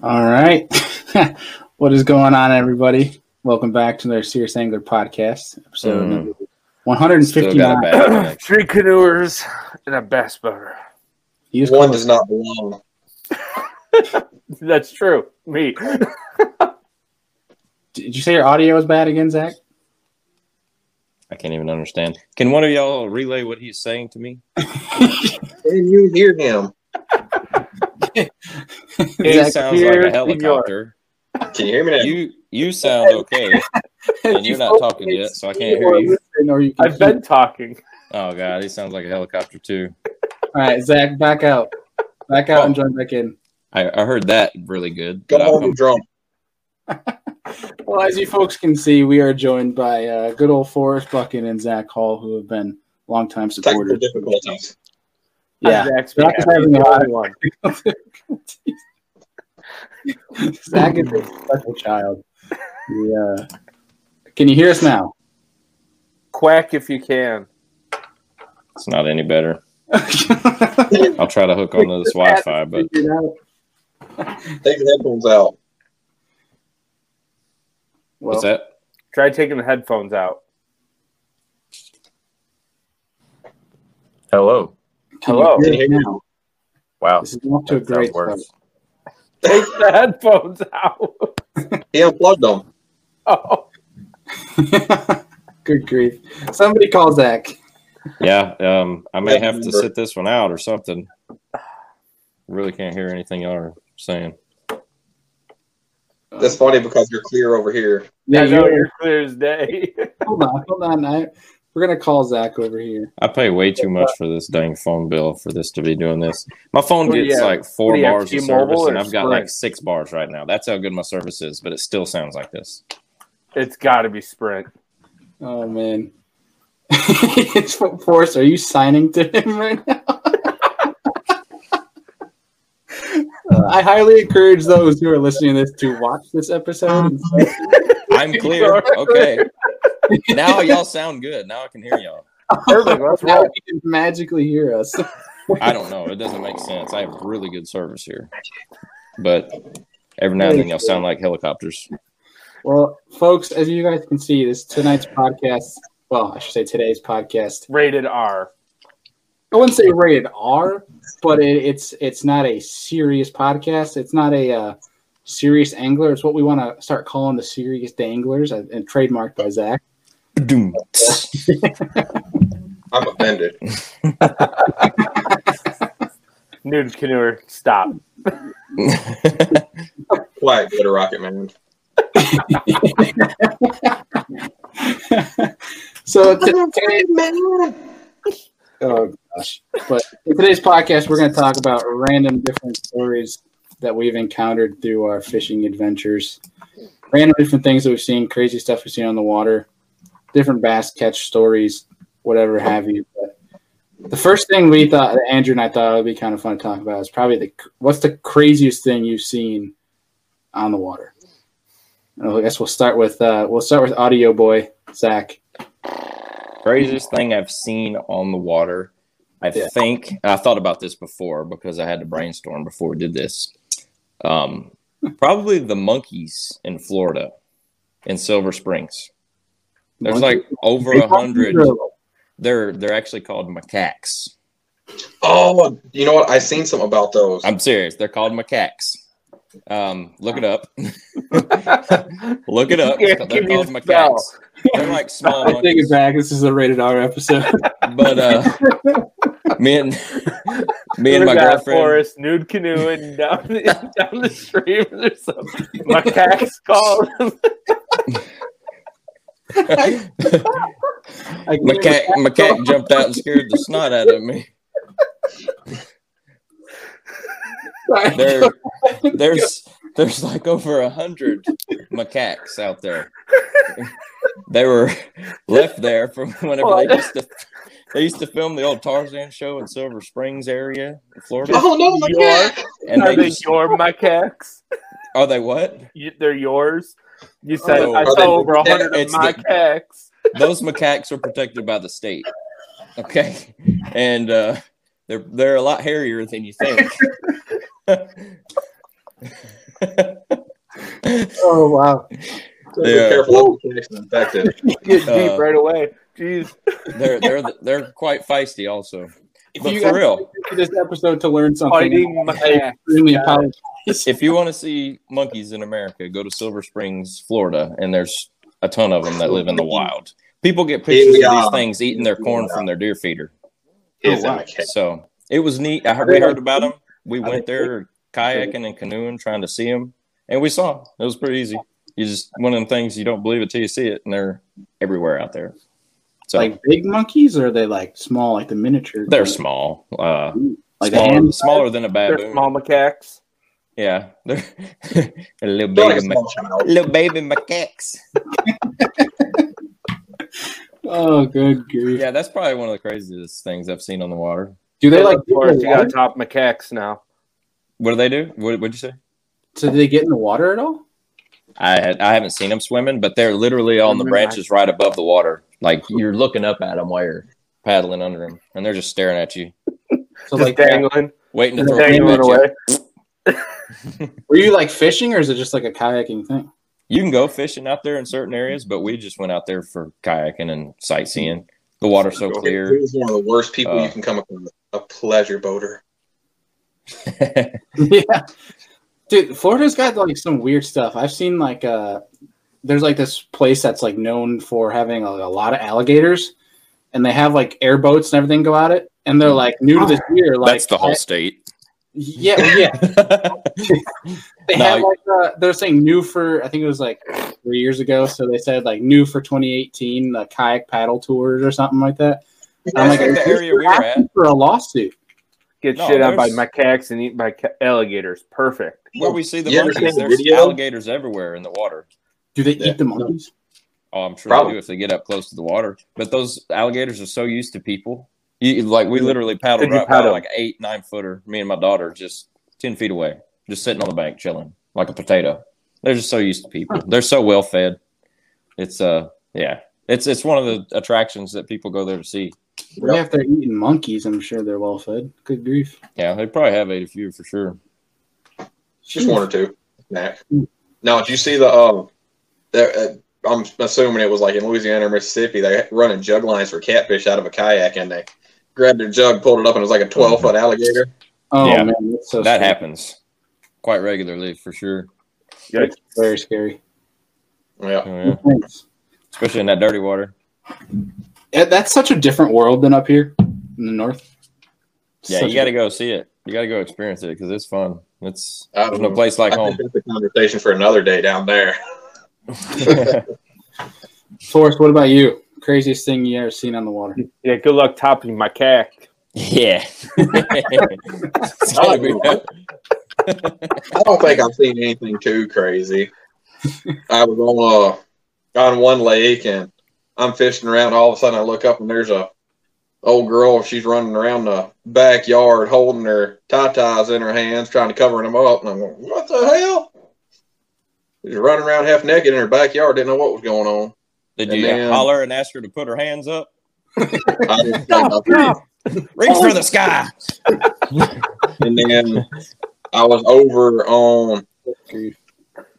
All right. What is going on, everybody? Welcome back to their Serious Angler podcast, episode number 159. Three canoers and a bass boater. One does not belong. That's true. Me. Did you say your audio is bad again, Zach? I can't even understand. Can one of y'all relay what he's saying to me? Can you hear him? He sounds like a helicopter. Can you hear me now? You sound okay, and you're not talking yet, so I can't hear you. I've been talking. Oh, God, he sounds like a helicopter, too. All right, Zach, back out. Back out and join back in. I heard that really good. Go on, I'm drunk. Well, as you folks can see, we are joined by good old Forrest Bucket and Zach Hall, who have been longtime supporters. Difficulties. Yeah, Zach is having a lot of difficulties. Zach is a special child. Yeah. Can you hear us now? Quack if you can. It's not any better. I'll try to hook onto this Wi-Fi, but take the headphones out. What's that? Try taking the headphones out. Hello. Hello. Can you hear me now? Wow. This is off to a great start. Take the headphones out. He unplugged them. Oh. Good grief. Somebody call Zach. Yeah, I may have to sit this one out or something. Really can't hear anything y'all are saying. That's funny because you're clear over here. Yeah, you're clear as day. Hold on. We're going to call Zach over here. I pay way too much for this dang phone bill for this to be doing this. My phone gets like 4 bars of service, and I've got like 6 bars right now. That's how good my service is, but it still sounds like this. It's got to be Sprint. Oh, man. It's Forrest, are you signing to him right now? I highly encourage those who are listening to this to watch this episode. I'm clear. Okay. Now y'all sound good. Now I can hear y'all. Perfect. That's right. Now you can magically hear us. I don't know. It doesn't make sense. I have really good service here. But every now and then y'all sound like helicopters. Well, folks, as you guys can see, tonight's podcast... Well, I should say today's podcast. Rated R. I wouldn't say rated R, but it's not a serious podcast. It's not a serious angler. It's what we want to start calling the serious danglers, and trademarked by Zach. I'm offended. Nude canoer, stop. Quiet, little rocket man. So in today's podcast, we're going to talk about random different stories that we've encountered through our fishing adventures, random different things that we've seen, crazy stuff we've seen on the water, different bass catch stories, whatever have you. But the first thing we thought, Andrew and I thought, would be kind of fun to talk about is probably what's the craziest thing you've seen on the water. I guess we'll start with Audio Boy Zach. Craziest thing I've seen on the water, I think. I thought about this before because I had to brainstorm before we did this. Probably the monkeys in Florida, in Silver Springs. There's like over 100. They're actually called macaques. Oh, you know what? I've seen some about those. I'm serious. They're called macaques. Look it up. Look it up. They're called macaques. They're like small monkeys. I take it back. This is a rated R episode. But me and my girlfriend, Forrest, nude canoeing down the stream. There's some macaques called. Macaque jumped out and scared the snot out of me. There's like over 100 macaques out there. They were left there from whenever they used to film the old Tarzan show in Silver Springs area, in Florida. Oh no, macaque! Are they your macaques? Are they what? They're yours. You said I saw over 100 macaques. Those macaques are protected by the state. Okay. And they're a lot hairier than you think. Oh, wow. So be careful. Infected. Get deep right away. Jeez. They're quite feisty also. But for real, this episode to learn something. If you want to see monkeys in America, go to Silver Springs, Florida, and there's a ton of them that live in the wild. People get pictures of these things eating their corn from their deer feeder. So it was neat. We heard about them. We went there kayaking and canoeing, trying to see them, and we saw them. It was pretty easy. You just one of them things you don't believe it till you see it, and they're everywhere out there. So, like big monkeys, or are they like small, like the miniature? They're small, like smaller than a baboon. They're small macaques. Yeah, they're little baby macaques. Oh, good grief! Yeah, that's probably one of the craziest things I've seen on the water. Do they like? You got top macaques now. What do they do? What'd you say? So, do they get in the water at all? I haven't seen them swimming, but they're literally on the branches right above the water. Like you're looking up at them while you're paddling under them, and they're just staring at you. So like dangling, waiting to throw them away. Were you like fishing, or is it just like a kayaking thing? You can go fishing out there in certain areas, but we just went out there for kayaking and sightseeing. The water's so clear. It was one of the worst people you can come up with, a pleasure boater. Yeah, dude, Florida's got like some weird stuff. I've seen like there's like this place that's like known for having a lot of alligators, and they have like airboats and everything go at it, and they're like new to this year. Like that's the whole state. Yeah, yeah. They're saying new for I think it was like 3 years ago. So they said like new for 2018, the kayak paddle tours or something like that. I'm like the area we were at for a lawsuit. Shit out by macaques and eat by alligators. Perfect. Where we see the monkeys, there's alligators everywhere in the water. Do they eat the monkeys? Oh, I'm sure they do if they get up close to the water. But those alligators are so used to people. We literally paddled right by like 8-9-footer. Me and my daughter just 10 feet away, just sitting on the bank chilling like a potato. They're just so used to people. They're so well fed. It's it's one of the attractions that people go there to see. Well, if they're eating monkeys, I'm sure they're well fed. Good grief. Yeah, they probably have ate a few for sure. Just one or two. Nah. Now, did you see the I'm assuming it was like in Louisiana or Mississippi, they running jug lines for catfish out of a kayak, and they grabbed their jug, pulled it up, and it was like a 12-foot alligator. Oh yeah, man, that's so that happens quite regularly for sure. Yeah, it's very scary. Yeah. Oh, yeah, especially in that dirty water. That's such a different world than up here in the north. Yeah, you got to go see it. You got to go experience it because it's fun. There's no place like home. That's a conversation for another day down there. Forrest, what about you? Craziest thing you ever seen on the water? Yeah, good luck topping my cack. Yeah. I don't think I've seen anything too crazy. I was on one lake and I'm fishing around. All of a sudden I look up and there's a old girl. She's running around the backyard holding her tatas in her hands, trying to cover them up. And I'm going, what the hell? She was running around half naked in her backyard. Didn't know what was going on. Did you holler and ask her to put her hands up? I didn't say nothing. Reach for the sky. And then I was over on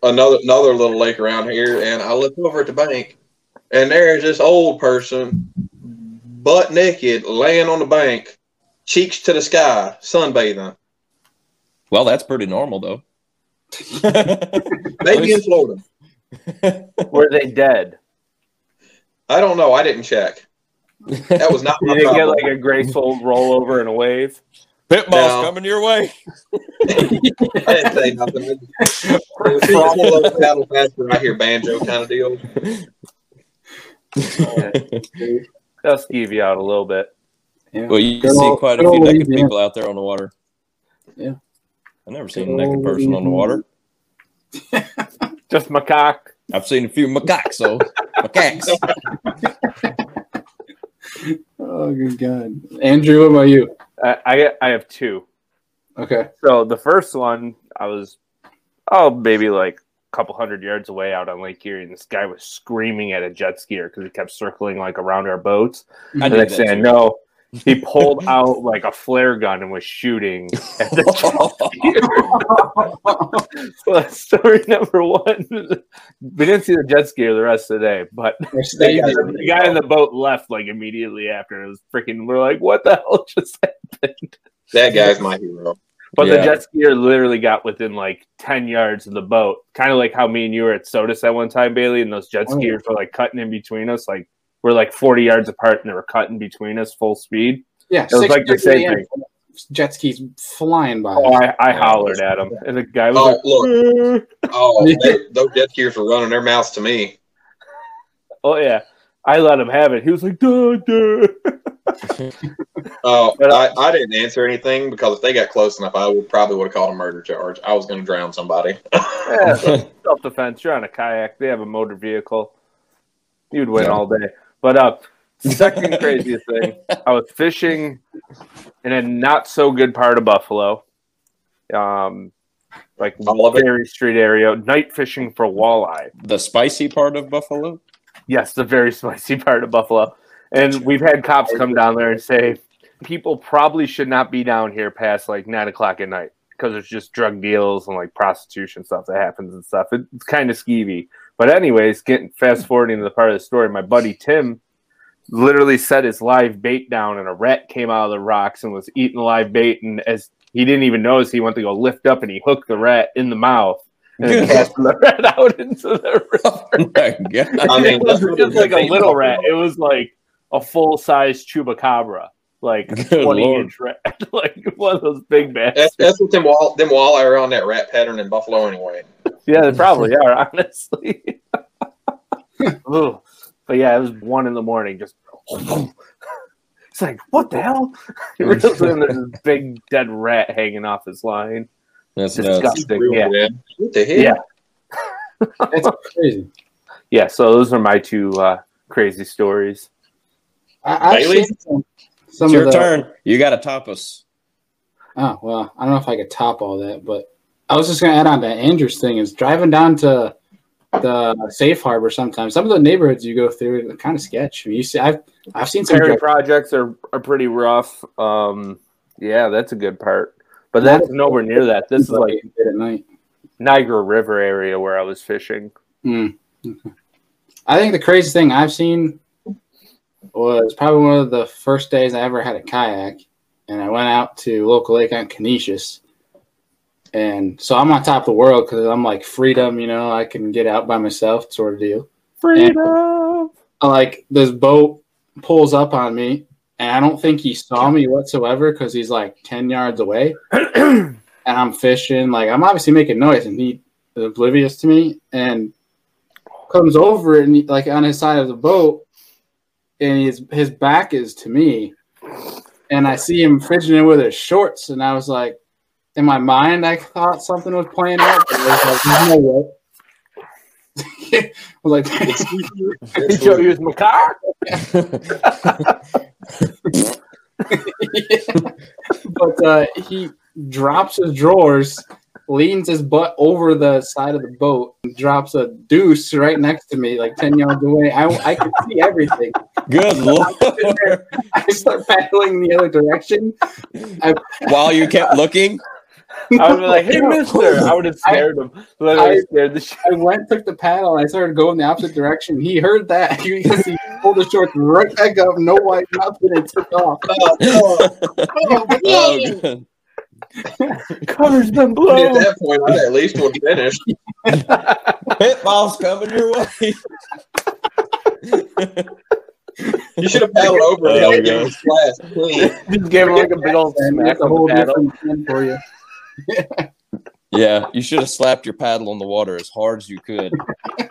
another little lake around here, and I looked over at the bank, and there's this old person, butt naked, laying on the bank, cheeks to the sky, sunbathing. Well, that's pretty normal, though. Maybe in Florida. Were they dead? I don't know. I didn't check. That was not my problem. Did you get like a graceful rollover and a wave? Pitbull's coming your way. I didn't say nothing. It's all over paddle faster. I hear banjo kind of deal. That'll skeeve you out a little bit. Yeah. Well, you can see quite a few naked people out there on the water. Yeah. I've never seen a naked person on the water. Just macaque. I've seen a few macaques, so macaques. Oh, good God. Andrew, what about you? I have two. Okay. So the first one, I was maybe like couple hundred yards away out on Lake Erie, and this guy was screaming at a jet skier because he kept circling like around our boats. And next thing I know, he pulled out like a flare gun and was shooting at the jet skier. So that's story number one. We didn't see the jet skier the rest of the day, but the guy in the boat left like immediately after. It was freaking, we're like, what the hell just happened? That guy's my hero. But yeah, the jet skier literally got within like 10 yards of the boat, kind of like how me and you were at Sodas at one time, Bailey, and those jet skiers were like cutting in between us. Like, we're like 40 yards apart, and they were cutting between us full speed. Yeah, it was like the same thing. Jet skis flying by. Oh, I hollered at him, and the guy was like, look. Those jet skiers were running their mouths to me. Oh, yeah. I let him have it. He was like, duh, duh. I didn't answer anything because if they got close enough, I would have called a murder charge. I was going to drown somebody. Yeah, self-defense. You're on a kayak. They have a motor vehicle. You'd win all day. But second craziest thing, I was fishing in a not-so-good part of Buffalo, like Berry Street area, night fishing for walleye. The spicy part of Buffalo? Yes, the very spicy part of Buffalo. And we've had cops come down there and say, people probably should not be down here past like 9 o'clock at night because there's just drug deals and like prostitution stuff that happens and stuff. It's kind of skeevy. But anyways, fast forwarding to the part of the story, my buddy Tim literally set his live bait down and a rat came out of the rocks and was eating live bait. And as he didn't even notice, he went to go lift up and he hooked the rat in the mouth. And cast the rat out into the river. Oh, I mean, it wasn't just like a little rat. It was like a full-size chupacabra, like 20-inch rat, like one of those big bastards. That's what them walleye are on that rat pattern in Buffalo anyway. Yeah, they probably are, honestly. But yeah, it was 1 a.m, just it's like, what the hell? There's this big dead rat hanging off his line. That's disgusting. Nuts. Yeah. What the hell? Yeah. That's crazy. Yeah, so those are my two crazy stories. Bailey, it's your turn. You got to top us. Oh, well, I don't know if I could top all that, but I was just going to add on to Andrew's thing is driving down to the Safe Harbor sometimes. Some of the neighborhoods you go through are kind of sketch. I mean, you see, I've seen some projects are pretty rough. Yeah, that's a good part. But that's nowhere near that. This is like at night. Niagara River area where I was fishing. Mm. Okay. I think the craziest thing I've seen was probably one of the first days I ever had a kayak, and I went out to local lake on Canisius. And so I'm on top of the world because I'm like freedom, you know, I can get out by myself sort of deal. Freedom! And, like, this boat pulls up on me, and I don't think he saw me whatsoever because he's like 10 yards away. And I'm fishing. Like, I'm obviously making noise, and he is oblivious to me and comes over and like on his side of the boat. And his back is to me, and I see him fidgeting with his shorts, and I was like, in my mind, I thought something was playing out. But I was like, no way. I was like, he showed you his macaque. But he drops his drawers, leans his butt over the side of the boat, and drops a deuce right next to me, like 10 yards away. I could see everything. Good Lord. I start paddling the other direction. While you kept looking? I would be like, hey, mister. I would have scared him. I went, took the paddle, and I started going the opposite direction. He heard that. He pulled his shorts right back up, no white, nothing, and took off. Oh, cover's been blown. At that point, I at least was finished. Pitfall's coming your way. You should have paddled over it. Just gave him like a big old smack. That's a whole different thing for you. Yeah, you should have slapped your paddle in the water as hard as you could.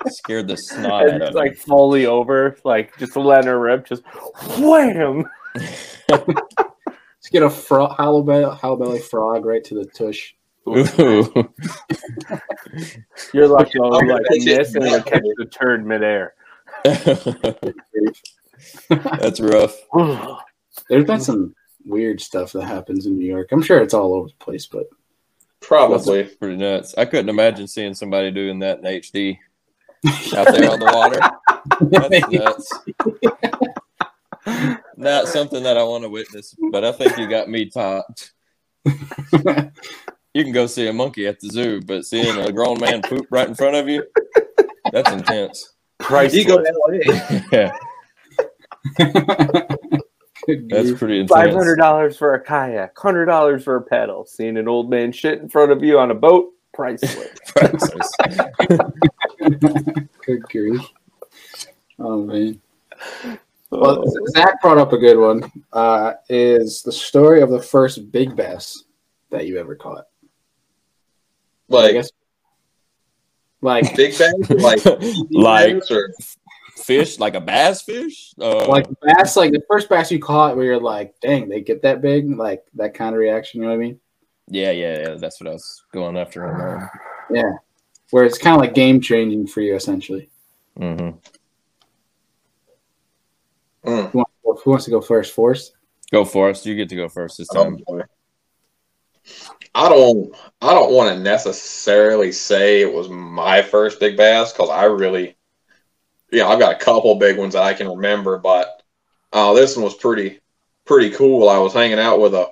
Scared the snot out of it. Just like fully over, like just letting her rip, just wham. Just get a hollow belly frog right to the tush. You're lucky I'll like miss and I'll catch the turd midair. That's rough. There's been some weird stuff that happens in New York. I'm sure it's all over the place, but Probably. That's pretty nuts. I couldn't imagine seeing somebody doing that in HD out there on the water. That's nuts. Not something that I want to witness, but I think you got me topped. You can go see a monkey at the zoo, but seeing a grown man poop right in front of you, that's intense. You go to LA. Yeah. That's pretty intense. $500 for a kayak, $100 for a paddle. Seeing an old man shit in front of you on a boat, priceless. Priceless. Good grief. Oh, man. Well, Zach brought up a good one. Is the story of the first big bass that you ever caught? Like, I guess, like big bass, like fish, like a bass fish, like bass, like the first bass you caught where you're like, dang, they get that big, like that kind of reaction. You know what I mean? Yeah. That's what I was going after. Yeah, where it's kind of like game changing for you, essentially. Mm-hmm. Who wants to go first? Forrest? Go, Forrest. You get to go first this time. I don't want to necessarily say it was my first big bass because I really, I've got a couple big ones that I can remember, but this one was pretty cool. I was hanging out with a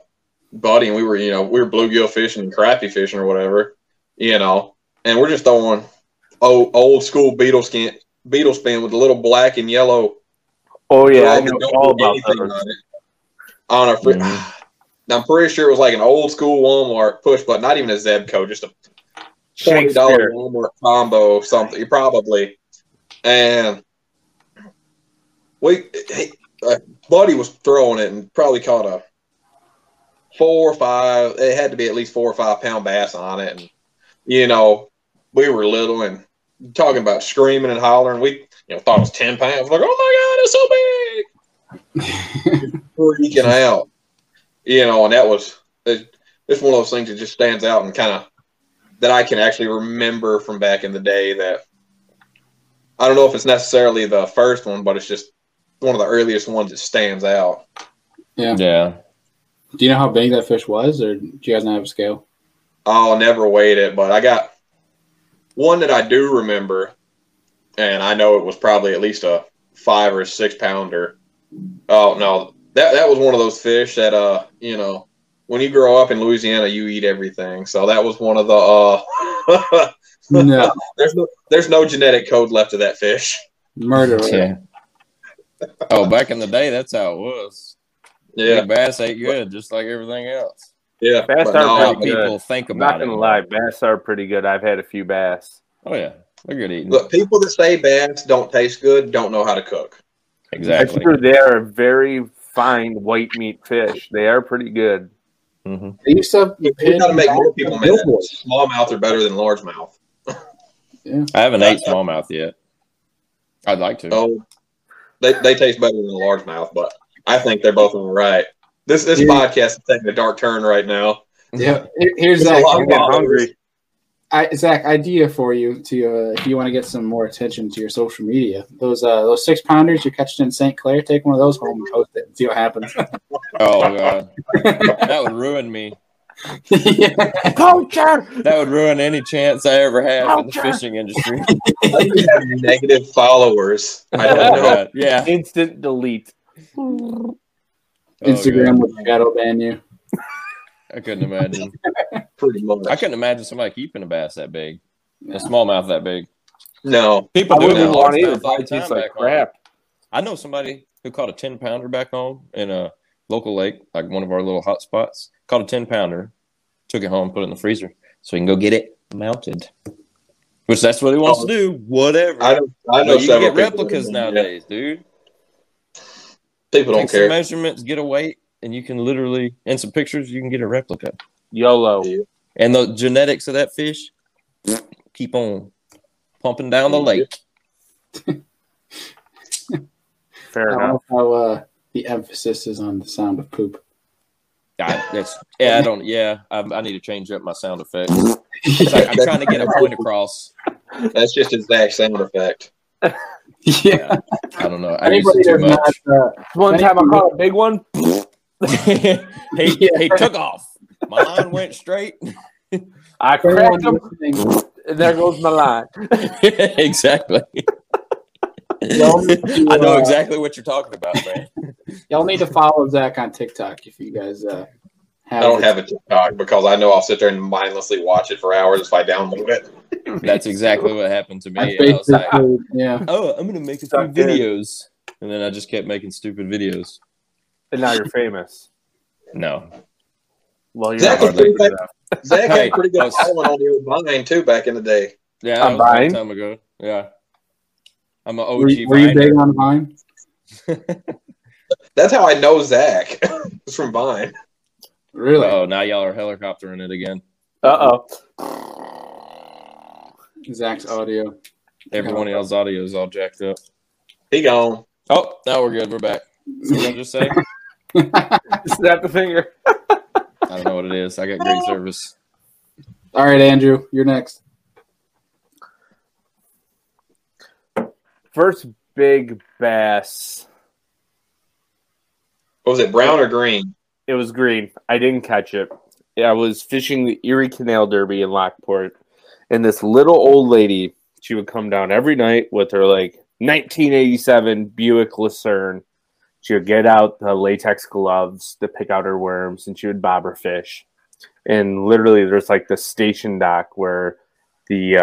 buddy, and we were bluegill fishing and crappie fishing or whatever, and we're just throwing old school beetle spin with a little black and yellow. Oh yeah, I know all about that. I'm pretty sure it was like an old school Walmart push, but not even a Zebco, just a $20 Walmart combo of something, probably. And buddy was throwing it and probably caught a 4 or 5. It had to be at least 4 or 5 pound bass on it, and we were little and talking about screaming and hollering. We thought it was 10 pounds. We're like, oh my god, it's so big! Freaking out. And that was it's one of those things that just stands out and kind of that I can actually remember from back in the day. That I don't know if it's necessarily the first one, but it's just one of the earliest ones that stands out. Yeah. Do you know how big that fish was, or do you guys not have a scale? I'll never weighed it, but I got one that I do remember, and I know it was probably at least a 5 or 6 pounder. Oh no. That was one of those fish that, when you grow up in Louisiana, you eat everything. So that was one of the no. There's no genetic code left of that fish. Murder. Yeah. Oh, back in the day, that's how it was. Yeah, bass ain't good, just like everything else. Yeah, bass are pretty good. People think about it. Not gonna lie, bass are pretty good. I've had a few bass. Oh yeah, they're good eating. Look, people that say bass don't taste good don't know how to cook. Exactly. Sure, they are very fine white meat fish. They are pretty good. Mm-hmm. You got to make more people mad. Smallmouth are better than largemouth. Yeah. I haven't ate smallmouth yet. I'd like to. Oh, they taste better than the largemouth, but I think they're both right. This podcast is taking a dark turn right now. Yeah, here's Zach. I'm getting hungry. Zach, idea for you to if you want to get some more attention to your social media. Those 6 pounders you're catching in St. Clair, take one of those home and post it and see what happens. Oh god, that would ruin me. Yeah. Culture. That would ruin any chance I ever have in the fishing industry. You have negative followers. I don't know. Yeah, instant delete. Oh, Instagram would shadow ban you. I couldn't imagine. Pretty much. I couldn't imagine somebody keeping a bass that big, a smallmouth that big. No, people do it all the time. Like crap. I know somebody who caught a 10-pounder back home in a local lake, like one of our little hot spots. Caught a 10-pounder, took it home, put it in the freezer, so he can go get it mounted. Which that's what he wants to do. Whatever. I know you can get replicas nowadays, dude. People don't care. Measurements, get a weight. And you can literally, and some pictures, you can get a replica. YOLO. And the genetics of that fish keep on pumping down the lake. Fair enough. I don't know how the emphasis is on the sound of poop. I need to change up my sound effect. Like, I'm trying to get a point across. That's just an exact sound effect. Yeah. I don't know. I use it too much. One time I caught a big one. He took off. My line went straight. I cracked them, and there goes my line. Exactly. I know exactly what you're talking about, man. Y'all need to follow Zach on TikTok if you guys have I don't have a TikTok because I know I'll sit there and mindlessly watch it for hours if I download it. That's exactly what happened to me. I was like, yeah. Oh, I'm going to make a few videos. And then I just kept making stupid videos. And now you're famous. No. Well, you're Zach had a pretty good following on the old Vine, too, back in the day. Yeah, that was a long time ago. Yeah. I'm an OG Viner. Were you big on Vine? That's how I know Zach. It's from Vine. Really? Oh, now y'all are helicoptering it again. Uh-oh. Zach's audio. Everyone else's audio is all jacked up. He gone. Oh, now we're good. We're back. Is that what I'm just saying? Snap the finger. I don't know what it is. I got great service. All right, Andrew, you're next. First big bass. What was it, brown or green? It was green. I didn't catch it. I was fishing the Erie Canal Derby in Lockport, and this little old lady, she would come down every night with her, 1987 Buick Lucerne. She would get out the latex gloves to pick out her worms, and she would bob her fish. And literally, there's the station dock where the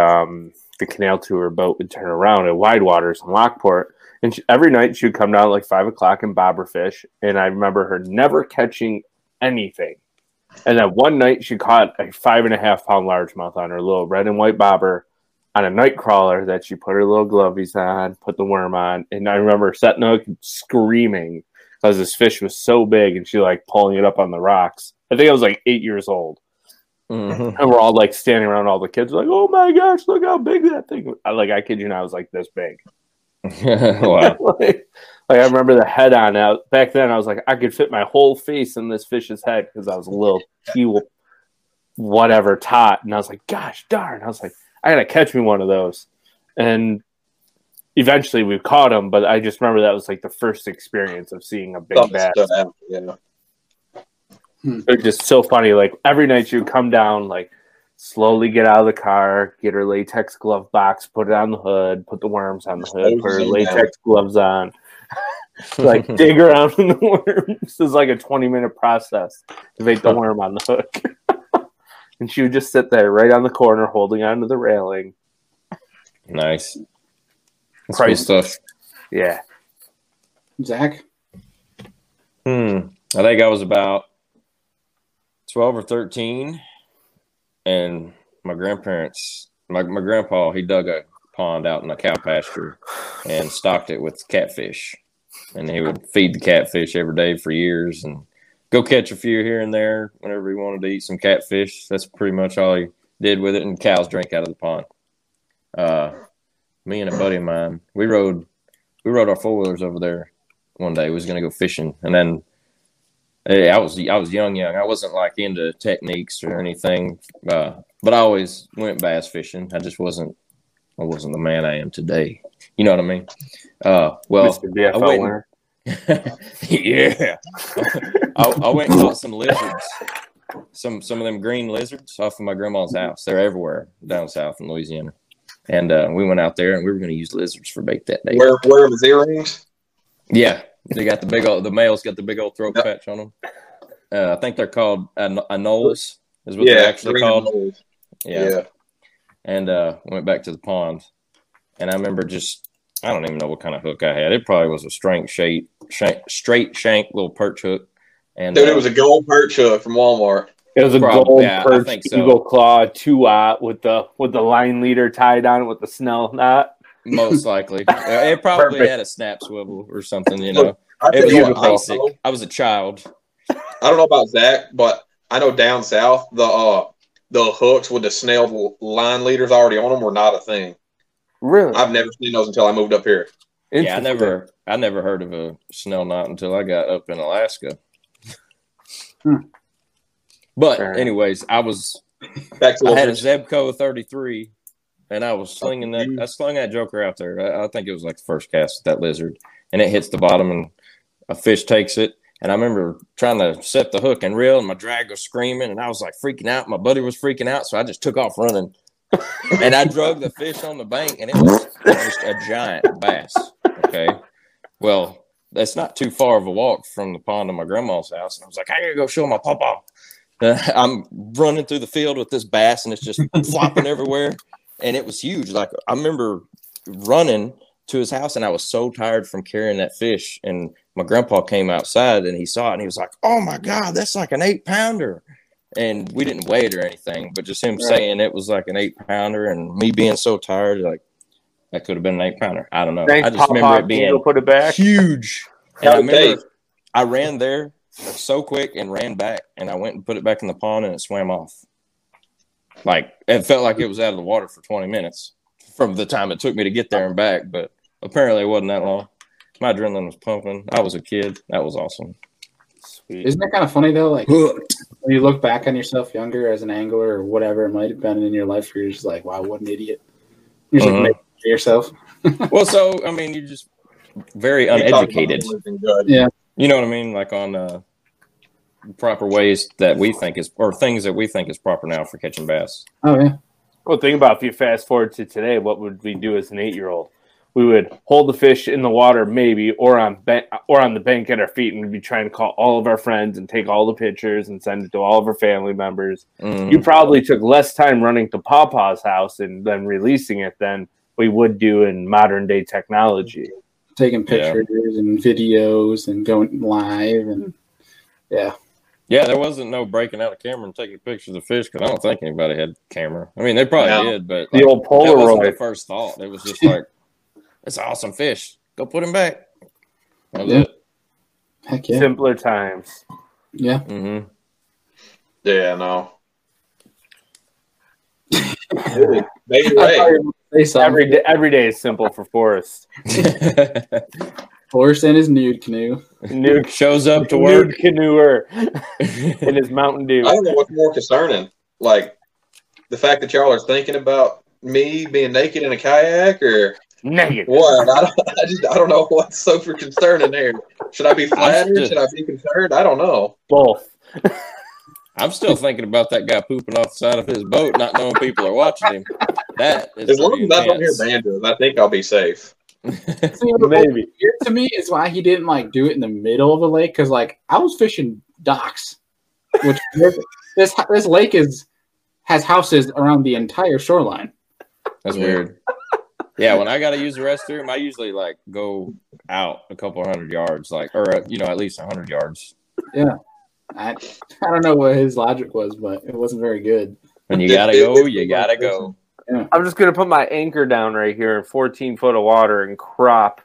canal tour boat would turn around at Wide Waters in Lockport. And every night, she would come down at 5 o'clock and bob her fish. And I remember her never catching anything. And then one night, she caught a 5.5-pound largemouth on her little red and white bobber. On a night crawler that she put her little glovies on, put the worm on, and I remember setting up screaming because this fish was so big, and she pulling it up on the rocks. I think I was 8 years old, and we're all standing around. All the kids were "Oh my gosh, look how big that thing!" I kid you not, I was this big. Wow. I remember the head on out back then. I was I could fit my whole face in this fish's head because I was a little whatever tot, and I was "Gosh darn!" I was I gotta catch me one of those, and eventually we caught him. But I just remember that was the first experience of seeing a big bass. Yeah. It's just so funny. Every night she would come down, slowly get out of the car, get her latex glove box, put it on the hood, put the worms on the hood, put her latex gloves on, dig around in the worms. This is a 20-minute process to make the worm on the hook. And she would just sit there right on the corner holding onto the railing. Nice. That's cool stuff. Yeah. Zach? I think I was about 12 or 13. And my grandparents, my grandpa, he dug a pond out in a cow pasture and stocked it with catfish. And he would feed the catfish every day for years and go catch a few here and there whenever he wanted to eat some catfish. That's pretty much all he did with it, and cows drank out of the pond. Me and a buddy of mine, we rode our four-wheelers over there one day. We was going to go fishing, and then I was young. I wasn't into techniques or anything, but I always went bass fishing. I just wasn't the man I am today. You know what I mean? Well, Mr. BFL winner. Yeah. I went and caught some lizards, some of them green lizards off of my grandma's house. They're everywhere down south in Louisiana. And we went out there, and we were going to use lizards for bait that day. Where are his earrings? Yeah. They got the male's got the big old throat patch on them. I think they're called anoles is what they're actually called. Anoles. Yeah. And went back to the pond. And I remember I don't even know what kind of hook I had. It probably was a straight shank little perch hook. And dude, it was a gold perch hook from Walmart. It was a gold perch eagle claw 2-aught with the line leader tied on with the snell knot. Most likely, it probably had a snap swivel or something. You know, it was basic. I was a child. I don't know about Zach, but I know down south the hooks with the snell line leaders already on them were not a thing. Really? I've never seen those until I moved up here. Yeah, I never heard of a snell knot until I got up in Alaska. But anyways, I was back to a Zebco 33, and I was slinging that. I slung that joker out there. I think it was the first cast at that lizard, and it hits the bottom, and a fish takes it. And I remember trying to set the hook and reel, and my drag was screaming, and I was like freaking out. My buddy was freaking out, so I just took off running. And I drug the fish on the bank, and it was just a giant bass. Okay. Well, that's not too far of a walk from the pond to my grandma's house. And I was like, I gotta go show my papa. I'm running through the field with this bass, and it's just flopping everywhere. And it was huge. Like, I remember running to his house, and I was so tired from carrying that fish. And my grandpa came outside, and he saw it, and he was like, oh my God, that's like an 8-pounder. And we didn't weigh it or anything, but just him saying it was like an 8-pounder, and me being so tired, like, that could have been an 8-pounder. I don't know. Thanks, I just remember it being huge. And I remember I ran there so quick and ran back, and I went and put it back in the pond, and it swam off. Like, it felt like it was out of the water for 20 minutes from the time it took me to get there and back, but apparently it wasn't that long. My adrenaline was pumping. I was a kid. That was awesome. Sweet. Isn't that kind of funny, though? Like, when you look back on yourself younger as an angler or whatever it might have been in your life, where you're just like, wow, what an idiot. You're just like, yourself. Well, so, I mean, you're just very uneducated. Yeah. You know what I mean? Like, on proper ways that we think is, or things that we think is proper now for catching bass. Oh, yeah. Well, think about if you fast forward to today, what would we do as an 8-year-old? We would hold the fish in the water, maybe, or on the bank at our feet, and we'd be trying to call all of our friends and take all the pictures and send it to all of our family members. Mm. You probably took less time running to Papa's house and then releasing it than we would do in modern day technology. Taking pictures and videos and going live and yeah, there wasn't no breaking out a camera and taking pictures of fish, because I don't think anybody had a camera. I mean, they probably did, but the old Polaroid wasn't the first thought. It was just like, it's awesome fish. Go put him back. That was it. Heck yeah. Simpler times. Yeah. Mm-hmm. Yeah, no. Every day is simple for Forrest. Forrest and his nude canoe. Nude shows up to work. Nude canoeer in his Mountain Dew. I don't know what's more concerning. Like, the fact that y'all are thinking about me being naked in a kayak, or... Negative. What? I don't know what's so concerning there. Should I be flattered? Should I be concerned? I don't know. Both. I'm still thinking about that guy pooping off the side of his boat, not knowing people are watching him. That is, as long as I don't hear banjos, I think I'll be safe. See, maybe. Weird to me is why he didn't like do it in the middle of the lake, because like I was fishing docks, which this lake has houses around the entire shoreline. That's weird. Yeah, when I gotta use the restroom, I usually like go out a couple hundred yards, like, or at least 100 yards. Yeah, I don't know what his logic was, but it wasn't very good. When you gotta go, you gotta go. Yeah. I'm just gonna put my anchor down right here in 14 foot of water and crop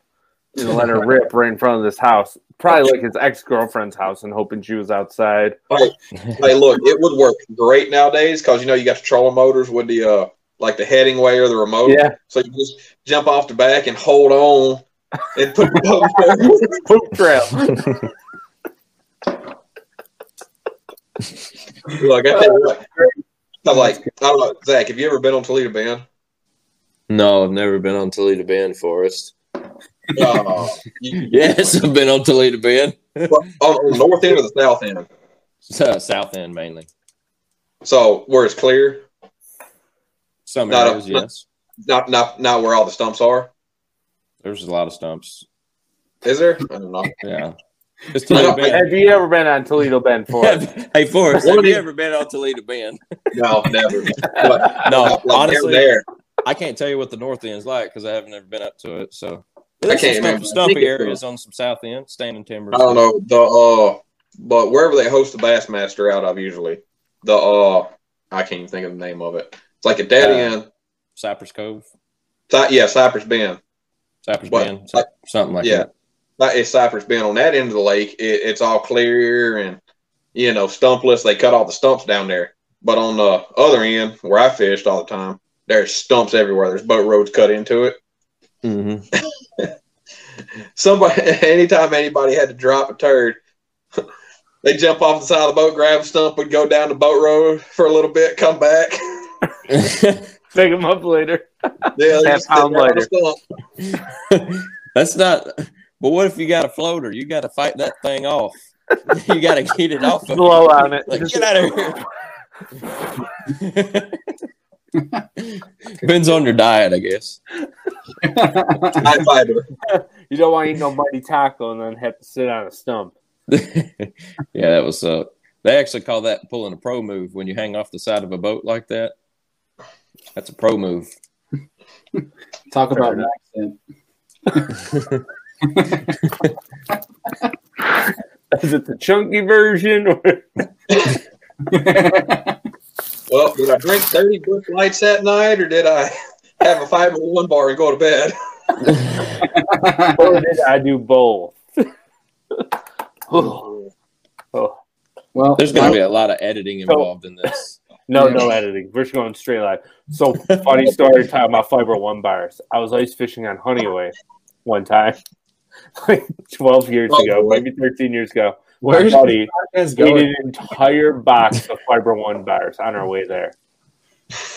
and let her rip right in front of this house, probably like his ex-girlfriend's house, and hoping she was outside. Hey, look, it would work great nowadays because you got the trolling motors with the like the heading way or the remote. Yeah. So you just jump off the back and hold on and put the poop trail. Look, I don't know, Zach, have you ever been on Toledo Bend? No, I've never been on Toledo Bend, Forrest. Yes, I've been on Toledo Bend. On the north end or the south end? South end, mainly. So, where it's clear? Some areas, yes. Not where all the stumps are. There's a lot of stumps. Is there? I don't know. Yeah. Have you ever been on Toledo Bend, Forrest? Hey, Forrest, have you ever been on Toledo Bend? No, never. No, honestly, there. I can't tell you what the north end's like because I haven't ever been up to it. So there's some stumpy areas on some south end, standing timbers. I don't know. But wherever they host the Bassmaster out of, usually I can't even think of the name of it. It's like a dead end. Cypress Cove. Cypress Bend. Something like that. Yeah, it's Cypress Bend. On that end of the lake, it's all clear and, stumpless. They cut all the stumps down there. But on the other end, where I fished all the time, there's stumps everywhere. There's boat roads cut into it. Mm-hmm. Anytime anybody had to drop a turd, they jump off the side of the boat, grab a stump, would go down the boat road for a little bit, come back. Pick them up later. Yeah, pound later. That's not. But what if you got a floater? You got to fight that thing off. You got to get it off. Blow on it. Like, get out of here. Depends on your diet, I guess. High fiber. You don't want to eat no mighty taco and then have to sit on a stump. Yeah, that was suck. They actually call that pulling a pro move when you hang off the side of a boat like that. That's a pro move. Talk about an accent. Is it the chunky version? Well, did I drink 30 Busch Lights that night, or did I have a 501 bar and go to bed? Or did I do both? Oh. Oh. Well, there's going to be a lot of editing involved in this. No editing. We're just going straight live. So, funny story talking about Fiber One bars. I was ice fishing on Honeyway one time, like 12 years ago, maybe 13 years ago. Where's my buddy ate an entire box of Fiber One bars on our way there.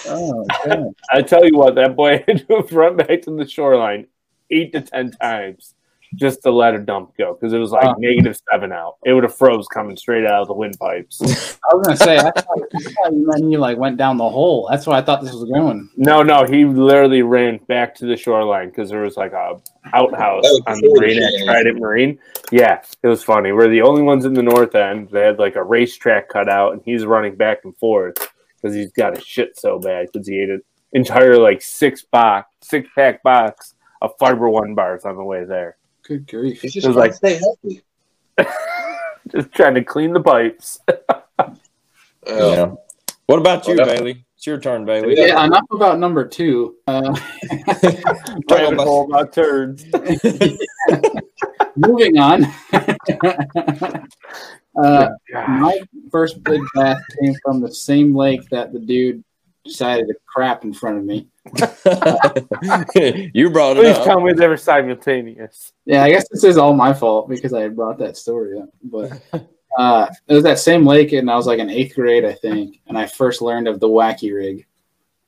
Oh, God. I tell you what, that boy had to run back to the shoreline 8 to 10 times just to let a dump go, because it was like -7 out. It would have froze coming straight out of the windpipes. I was going to say, I thought you meant you like went down the hole. That's what I thought this was going. No, he literally ran back to the shoreline because there was like a outhouse on the marina at Trident Marine. Yeah, it was funny. We're the only ones in the north end. They had like a racetrack cut out, and he's running back and forth because he's got a shit so bad because he ate an entire like six-pack box of Fiber One bars on the way there. Good grief. He's just trying to stay healthy. Just trying to clean the pipes. Yeah. What about you, Bailey? It's your turn, Bailey. Yeah, enough about number two. All about turds. Moving on. My first big bass came from the same lake that the dude decided to crap in front of me. You brought it up. Please tell me they were simultaneous. Yeah, I guess this is all my fault because I had brought that story up. But it was that same lake, and I was like in 8th grade, I think, and I first learned of the wacky rig.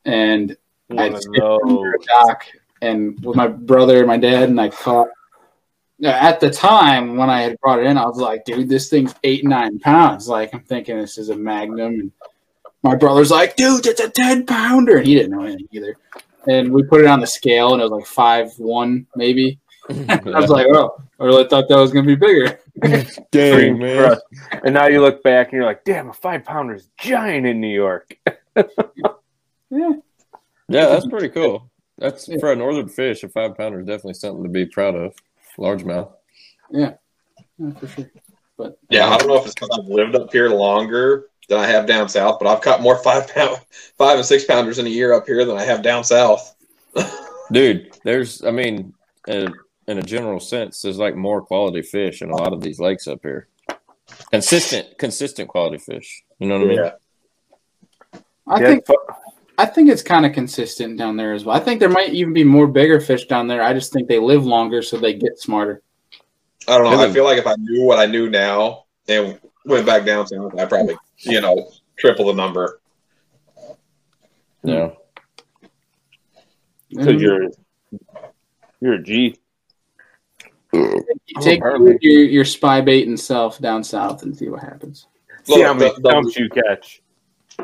And I under a dock, and with my brother and my dad, and I caught. At the time when I had brought it in, I was like, dude, this thing's 8-9 pounds. Like, I'm thinking this is a magnum. And my brother's like, dude, it's a 10-pounder. He didn't know anything either. And we put it on the scale, and it was like 5'1", maybe. I was like, oh, I really thought that was going to be bigger. Dang, man. And now you look back, and you're like, damn, a 5-pounder's giant in New York. Yeah, that's pretty cool. That's for a northern fish, a 5-pounder is definitely something to be proud of. Largemouth. Yeah, for sure. But yeah, I don't know if it's because I've lived up here longer than I have down south, but I've caught more 5 and 6 pounders in a year up here than I have down south. Dude, in a general sense, there's like more quality fish in a lot of these lakes up here. Consistent quality fish. You know what I mean? I think it's kind of consistent down there as well. I think there might even be more bigger fish down there. I just think they live longer, so they get smarter. I don't know. I feel like if I knew what I knew now and went back down south, I probably, triple the number. No. So you're a G. Take your spy baiting self down south and see what happens. See how many dumps you catch.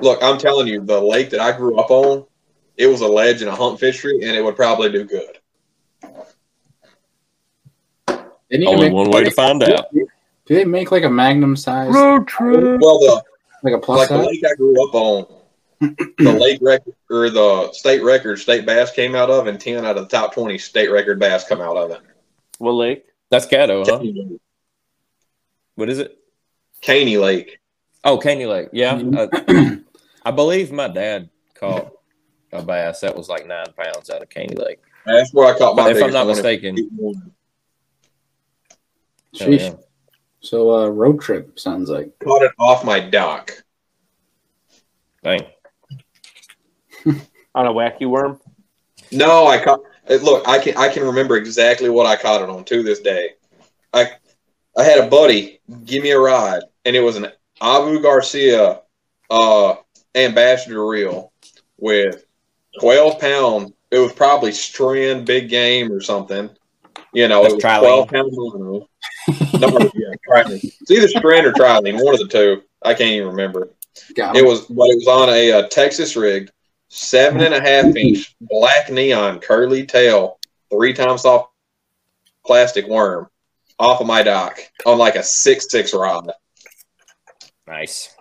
Look, I'm telling you, the lake that I grew up on, it was a ledge and a hump fishery, and it would probably do good. Only one way to find out. Do they make like a magnum size? Road trip. Well, the lake I grew up on, the lake record or the state record state bass came out of, and 10 out of the top 20 state record bass come out of it. What lake? That's Caddo, huh? Caney. What is it? Caney Lake. Oh, Caney Lake. Yeah. I believe my dad caught a bass that was like 9 pounds out of Caney Lake. That's where I caught my biggest one. If I'm not mistaken. Sheesh. Yeah. So, road trip sounds like. Caught it off my dock. Dang. On a wacky worm? No, I caught it. Look, I can remember exactly what I caught it on to this day. I had a buddy give me a ride, and it was an Abu Garcia ambassador reel with 12-pound. It was probably strand big game or something. It was 12-pound mono. It's either strand or trilene, one of the two. I can't even remember. It was on a Texas rigged 7.5-inch black neon curly tail 3x soft plastic worm off of my dock on like a 6'6" rod. Nice.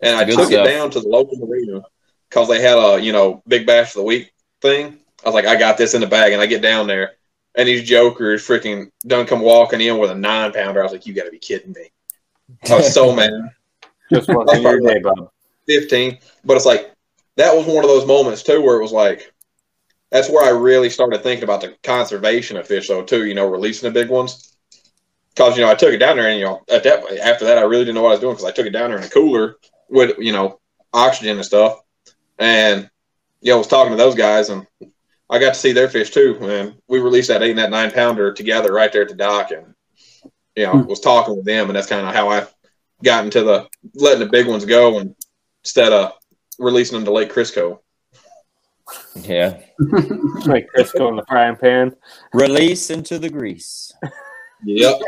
And I took it down to the local marina because they had a Big Bash of the Week thing. I was like, I got this in the bag, and I get down there, and these jokers freaking done come walking in with a 9-pounder. I was like, you got to be kidding me. I was so mad. Just one thing like 15. But it's like, that was one of those moments, too, where it was like, that's where I really started thinking about the conservation of fish, though, too, releasing the big ones. Because, I took it down there, and, after that, I really didn't know what I was doing because I took it down there in a cooler with, oxygen and stuff. And, I was talking to those guys, and I got to see their fish, too. And we released that 8 and that 9-pounder together right there at the dock. And, was talking with them, and that's kind of how I got into letting the big ones go and instead of releasing them to Lake Crisco. Yeah. Like Crisco in the frying pan. Release into the grease. Yep.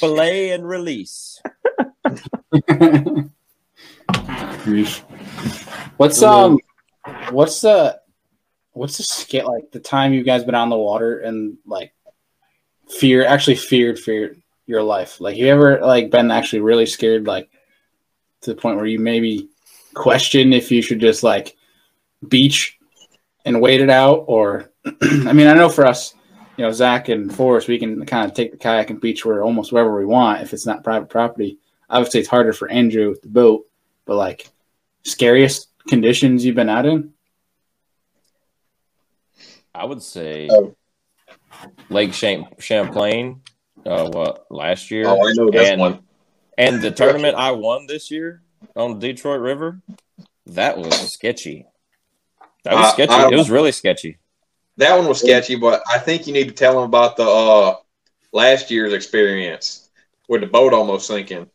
Fillet and release. What's the scale, like the time you guys been on the water and like feared for your life? Like, you ever like been actually really scared, like to the point where you maybe question if you should just like beach and wait it out? Or, I mean, I know for us, Zach and Forrest, we can kind of take the kayak and beach where almost wherever we want if it's not private property. Obviously, it's harder for Andrew with the boat, but like scariest conditions you've been out in? I would say Lake Champlain. Last year? Oh, I know that one. And the tournament I won this year on the Detroit River, that was sketchy. It was really sketchy. That one was sketchy, but I think you need to tell them about the last year's experience with the boat almost sinking.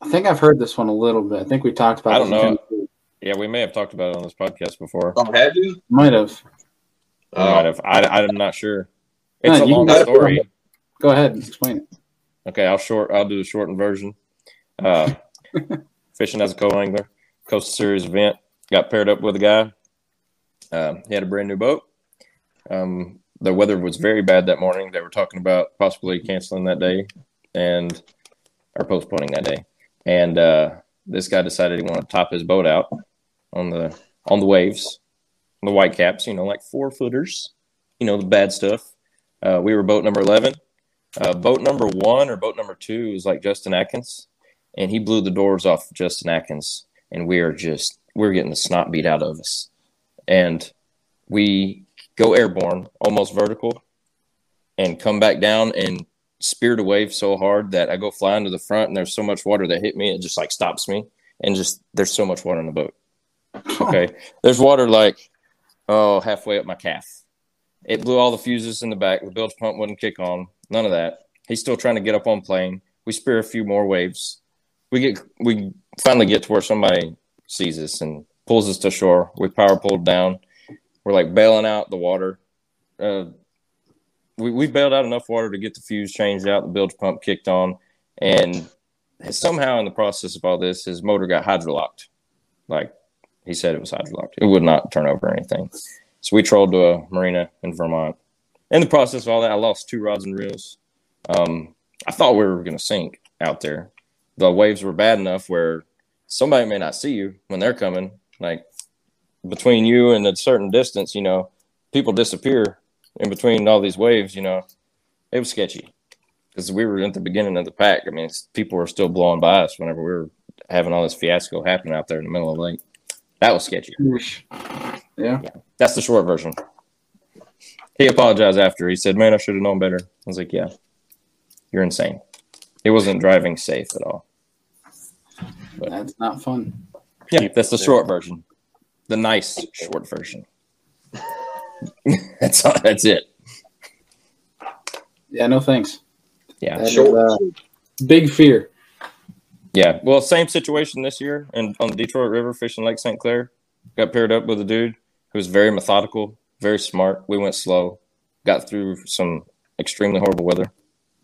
I think I've heard this one a little bit. I think we talked about it. I don't know. Yeah, we may have talked about it on this podcast before. Oh, have you? Might have. I'm not sure. It's a long story. Go ahead and explain it. Okay, I'll do a shortened version. Fishing as a co angler, Coastal Series event. Got paired up with a guy. He had a brand new boat. The weather was very bad that morning. They were talking about possibly canceling that day or postponing that day. And this guy decided he wanted to top his boat out on the waves, on the white caps, like 4-footers, the bad stuff. We were boat number 11. Boat number 1 or boat number 2 is like Justin Atkins, and he blew the doors off Justin Atkins, and we're getting the snot beat out of us. And we go airborne, almost vertical, and come back down and speared a wave so hard that I go flying to the front, and there's so much water that hit me, it just like stops me, and just there's so much water on the boat. Okay, there's water like halfway up my calf. It blew all the fuses in the back. The bilge pump wouldn't kick on. None of that. He's still trying to get up on plane. We spear a few more waves. We finally get to where somebody sees us and pulls us to shore. We power pulled down. We're like bailing out the water. We bailed out enough water to get the fuse changed out, the bilge pump kicked on, and somehow in the process of all this, his motor got hydrolocked. Like he said, it was hydrolocked. It would not turn over or anything. So we trolled to a marina in Vermont. In the process of all that, I lost 2 rods and reels. I thought we were going to sink out there. The waves were bad enough where somebody may not see you when they're coming. Like between you and a certain distance, people disappear in between all these waves. It was sketchy because we were at the beginning of the pack. I mean, people were still blowing by us whenever we were having all this fiasco happen out there in the middle of the lake. That was sketchy. Yeah. That's the short version. He apologized after. He said, "Man, I should have known better." I was like, "Yeah, you're insane." He wasn't driving safe at all. But that's not fun. Yeah, that's the short version. The nice short version. That's it. Yeah, no thanks. Yeah. Big fear. Yeah. Well, same situation this year and on the Detroit River fishing Lake St. Clair. Got paired up with a dude who was very methodical. Very smart. We went slow, got through some extremely horrible weather.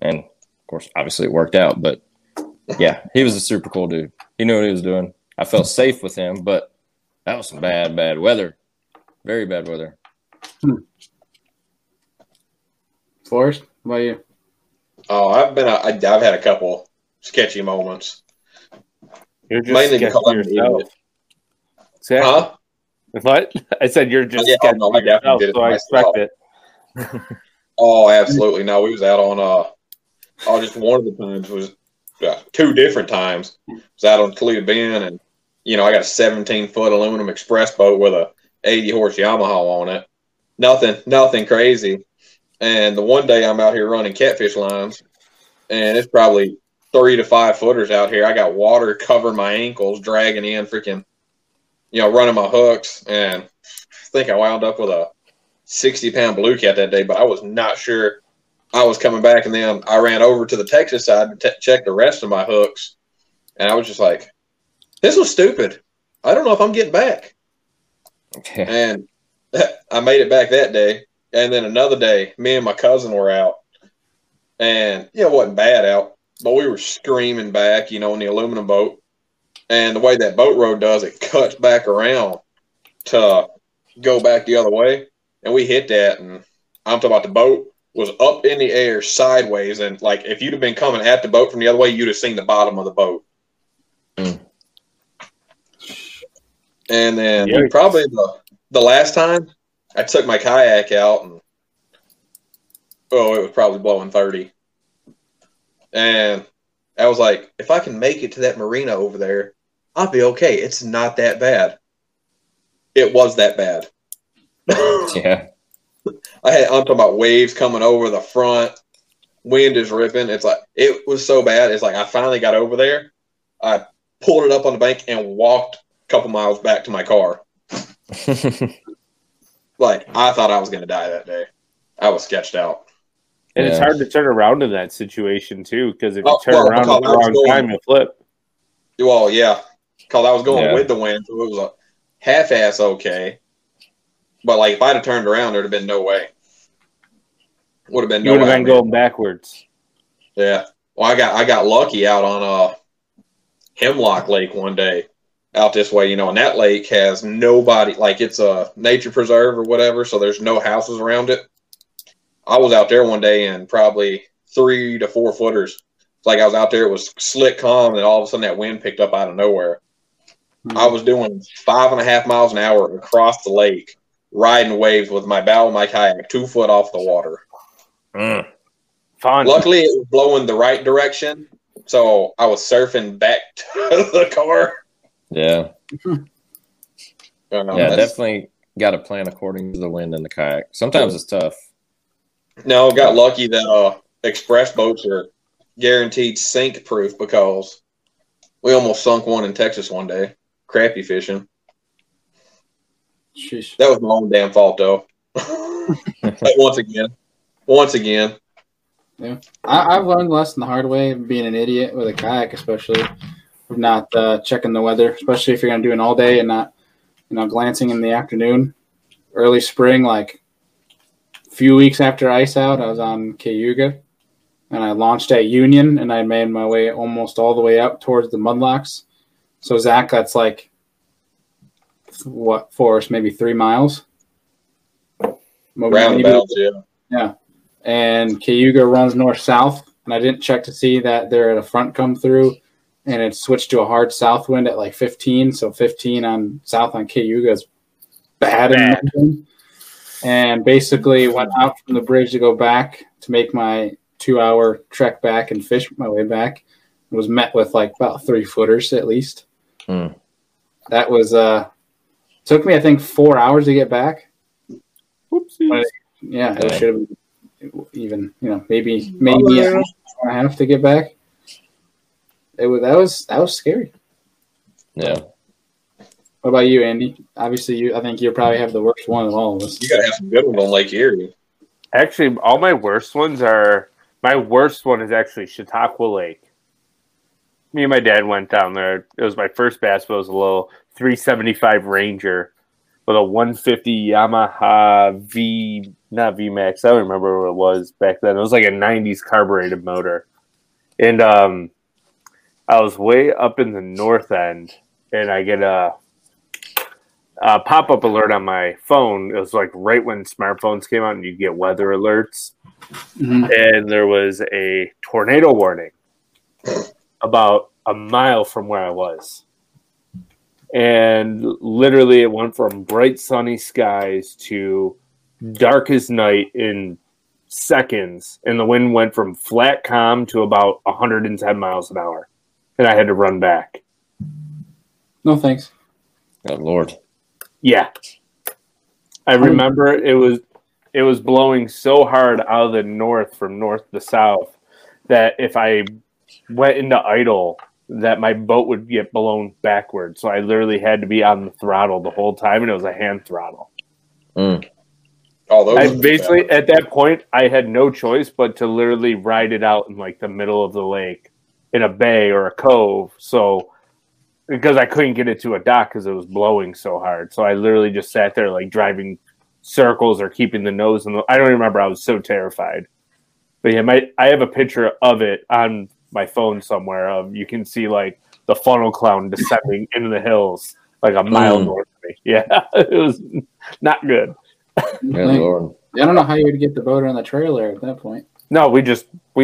And of course, obviously it worked out, but yeah, he was a super cool dude. He knew what he was doing. I felt safe with him, but that was some bad, bad weather. Very bad weather. Forrest, how about you? Oh, I've had a couple sketchy moments. You're just mainly sketchy yourself. Exactly. Huh? What? I said you're just sketchy yourself, so I expect it. Oh, absolutely. No, we was out on just one of the times was two different times. I was out on Toledo Bend, and I got a 17-foot aluminum express boat with a 80-horse Yamaha on it. Nothing crazy. And the one day I'm out here running catfish lines, and it's probably 3 to 5 footers out here. I got water covering my ankles, dragging in, freaking, running my hooks. And I think I wound up with a 60-pound blue cat that day, but I was not sure I was coming back. And then I ran over to the Texas side and checked the rest of my hooks. And I was just like, this was stupid. I don't know if I'm getting back. Okay. And I made it back that day. And then another day, me and my cousin were out, and it wasn't bad out, but we were screaming back, in the aluminum boat. And the way that boat road does, it cuts back around to go back the other way. And we hit that, and I'm talking about the boat was up in the air sideways. And like, if you'd have been coming at the boat from the other way, you'd have seen the bottom of the boat. Mm. And then probably the last time, I took my kayak out, and it was probably blowing 30. And I was like, if I can make it to that marina over there, I'll be okay. It's not that bad. It was that bad. Yeah. I'm talking about waves coming over the front, wind is ripping. It's like, it was so bad. It's like, I finally got over there. I pulled it up on the bank and walked a couple miles back to my car. Like, I thought I was going to die that day. I was sketched out. And It's hard to turn around in that situation, too, because if you turn around at the wrong time, you flip. Well, yeah. Because I was going with the wind, so it was a half-ass okay. But, like, if I'd have turned around, there would have been no way. Would have been no way. You would have been going backwards. Yeah. Well, I got lucky out on Hemlock Lake one day. Out this way, and that lake has nobody, like it's a nature preserve or whatever, so there's no houses around it. I was out there one day and probably 3 to 4 footers. It's like I was out there, it was slick calm, and all of a sudden that wind picked up out of nowhere. Mm-hmm. I was doing 5.5 miles an hour across the lake, riding waves with my bow and my kayak 2 foot off the water. Mm. Fun. Luckily, it was blowing the right direction, so I was surfing back to the car. Yeah. Definitely got to plan according to the wind in the kayak. Sometimes it's tough. No, got lucky that express boats are guaranteed sink proof because we almost sunk one in Texas one day. Crappie fishing. Sheesh. That was my own damn fault, though. Once again. Yeah. I've learned the lesson the hard way, being an idiot with a kayak especially. Not checking the weather, especially if you're going to do an all day and not, glancing in the afternoon. Early spring, like a few weeks after ice out, I was on Cayuga, and I launched at Union, and I made my way almost all the way up towards the mudlocks. So Zach, that's like what for us? Maybe 3 miles. Roundabouts, yeah. And Cayuga runs north south, and I didn't check to see that there had a front come through. And it switched to a hard south wind at like 15. So 15 on south on Cayuga is bad. And basically went out from the bridge to go back to make my 2 hour trek back and fish my way back. It was met with like about 3 footers at least. Mm. That was took me I think 4 hours to get back. Oopsies. Yeah, it should have been even maybe an hour and a half to get back. That was scary. Yeah. What about you, Andy? Obviously, I think you probably have the worst one of all of us. You gotta have some good ones on Lake Erie. Actually, all my worst ones are. My worst one is actually Chautauqua Lake. Me and my dad went down there. It was my first bass. But it was a little 375 Ranger, little 150 Yamaha V Max. I don't remember what it was back then. It was like a 90s carbureted motor. And I was way up in the north end, and I get a pop-up alert on my phone. It was like right when smartphones came out and you get weather alerts. Mm-hmm. And there was a tornado warning about a mile from where I was. And literally it went from bright sunny skies to dark as night in seconds. And the wind went from flat calm to about 110 miles an hour. And I had to run back. No thanks. Oh, Lord. Yeah. I remember it was blowing so hard out of the north, from north to south, that if I went into idle, that my boat would get blown backwards. So I literally had to be on the throttle the whole time, and it was a hand throttle. Mm. Oh, those basically, at that point, I had no choice but to literally ride it out in like the middle of the lake in a bay or a cove. So because I couldn't get it to a dock because it was blowing so hard. So I literally just sat there like driving circles or keeping the nose in the, I don't remember. I was so terrified. But yeah, I have a picture of it on my phone somewhere. You can see like the funnel cloud descending into the hills like a mile north of me. Yeah, it was not good. Yeah, Lord. I don't know how you would get the boat on the trailer at that point. No, we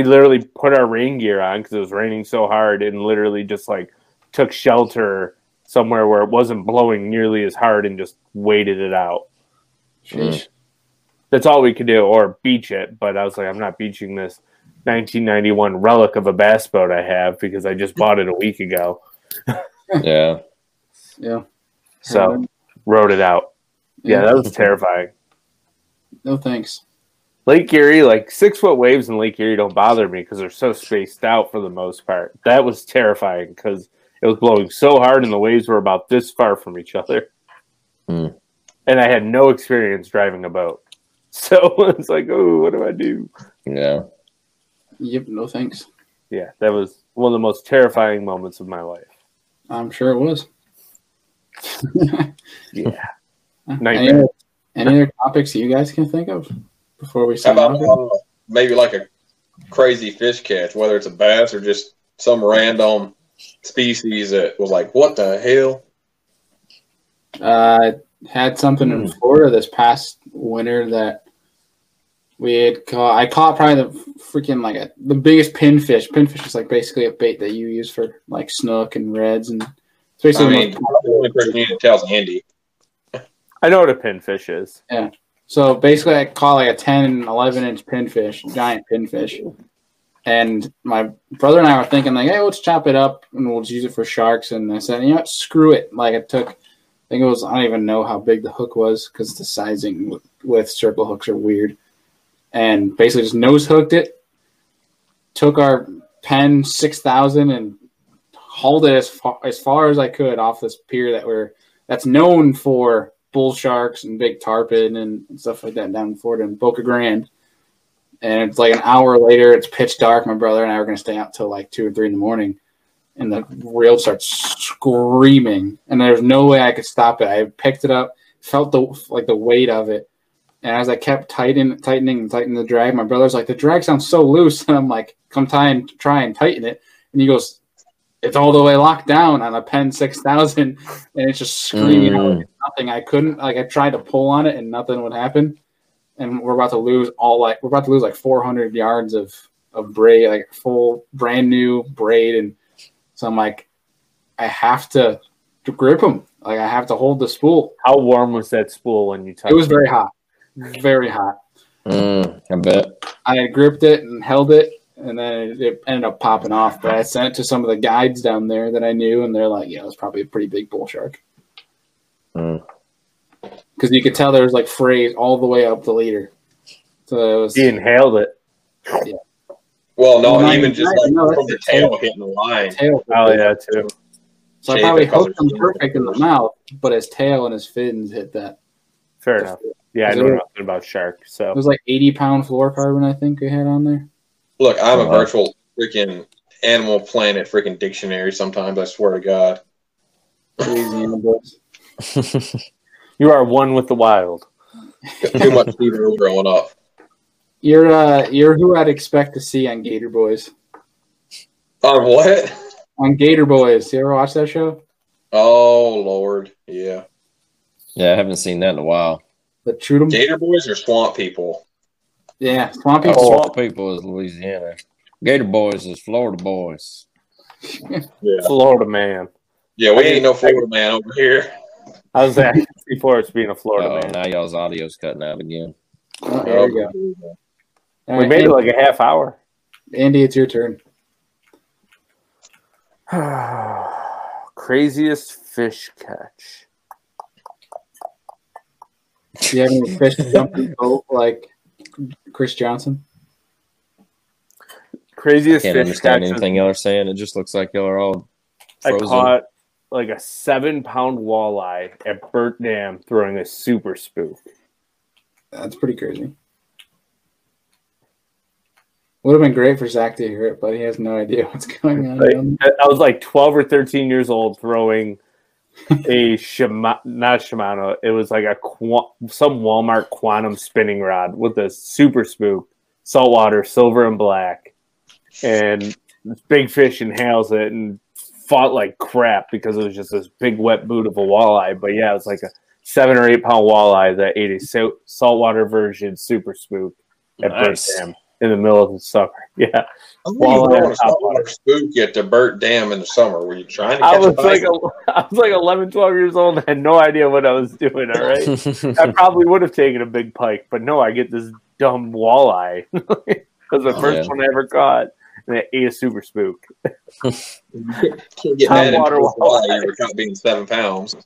literally put our rain gear on because it was raining so hard, and literally just like took shelter somewhere where it wasn't blowing nearly as hard and just waited it out. Sheesh. That's all we could do, or beach it. But I was like, I'm not beaching this 1991 relic of a bass boat I have because I just bought it a week ago. Yeah. Yeah. So rode it out. Yeah, that was terrifying. No thanks. Lake Erie, like 6-foot waves in Lake Erie don't bother me because they're so spaced out for the most part. That was terrifying because it was blowing so hard and the waves were about this far from each other. Mm. And I had no experience driving a boat. So it's like, oh, what do I do? Yeah. Yep, no thanks. Yeah, that was one of the most terrifying moments of my life. I'm sure it was. Yeah. Any other topics that you guys can think of before we start? How about maybe like a crazy fish catch, whether it's a bass or just some random species that was like, what the hell? Had something in Florida this past winter that we had caught. I caught probably the biggest pinfish. Pinfish is like basically a bait that you use for like snook and reds, and it's basically. I mean, the only person you need to tell is Andy. I know what a pinfish is. Yeah. So basically, I caught like a 10- and 11-inch pinfish, giant pinfish, and my brother and I were thinking like, hey, let's chop it up and we'll just use it for sharks. And I said, you know what, screw it. Like I took. I think it was, I don't even know how big the hook was because the sizing with circle hooks are weird. And basically just nose hooked it, took our Penn 6000 and hauled it as far as I could off this pier that's known for bull sharks and big tarpon and stuff like that down in Florida in Boca Grande. And it's like an hour later, it's pitch dark. My brother and I were going to stay out till like 2 or 3 in the morning. And the reel starts screaming, and there's no way I could stop it. I picked it up, felt the weight of it, and as I kept tightening the drag, my brother's like, "The drag sounds so loose," and I'm like, "Come try and tighten it," and he goes, "It's all the way locked down on a Penn 6000," and it's just screaming out. Nothing. I couldn't. Like I tried to pull on it, and nothing would happen. And we're about to lose like 400 yards of braid, like full brand new braid and. So I'm like, I have to grip him. Like I have to hold the spool. How warm was that spool when you touched it? It was very hot. Very hot. I bet. I gripped it and held it, and then it ended up popping off. But I sent it to some of the guides down there that I knew, and they're like, yeah, it was probably a pretty big bull shark. Because you could tell there was like frays all the way up the leader. So it was. He inhaled it. Yeah. Well, no, even just like from the tail hitting the line. Oh, yeah, too. So I probably hooked him perfect in the mouth, but his tail and his fins hit that. Fair enough. Yeah, I don't know nothing about shark. So. It was like 80-pound fluorocarbon, I think, we had on there. Look, I'm a virtual freaking Animal Planet freaking dictionary sometimes, I swear to God. Crazy animals. You are one with the wild. Too much Gator growing up. You're who I'd expect to see on Gator Boys. On what? On Gator Boys. You ever watch that show? Oh, Lord. Yeah. Yeah, I haven't seen that in a while. But shoot 'em. Gator Boys or Swamp People? Yeah, Swamp People. Oh, Swamp People is Louisiana. Gator Boys is Florida boys. Yeah. Florida man. Yeah, we ain't no Florida man over here. I was asking before it's being a Florida man. Now y'all's audio's cutting out again. Oh, there you go. All right, made it like a half hour. Andy, it's your turn. Craziest fish catch. Do you have any fish jumping boat like Chris Johnson? Craziest fish catch. I can't understand anything y'all are saying. It just looks like y'all are all frozen. I caught like a 7-pound walleye at Burt Dam throwing a super spook. That's pretty crazy. Would have been great for Zach to hear it, but he has no idea what's going on. Like, I was like 12 or 13 years old throwing a Shimano. It was like some Walmart quantum spinning rod with a super spook, saltwater, silver and black. And this big fish inhales it and fought like crap because it was just this big wet boot of a walleye. But yeah, it was like a 7 or 8 pound walleye that ate a saltwater version super spook at Burt Dam in the middle of the summer. Yeah, walleye saltwater spook at the Burt Dam in the summer. Were you trying to catch I was like 11, 12 years old and had no idea what I was doing. All right, I probably would have taken a big pike, but no, I get this dumb walleye because the first one I ever caught, and it ate a super spook. Can't get mad at walleye for not being 7 pounds.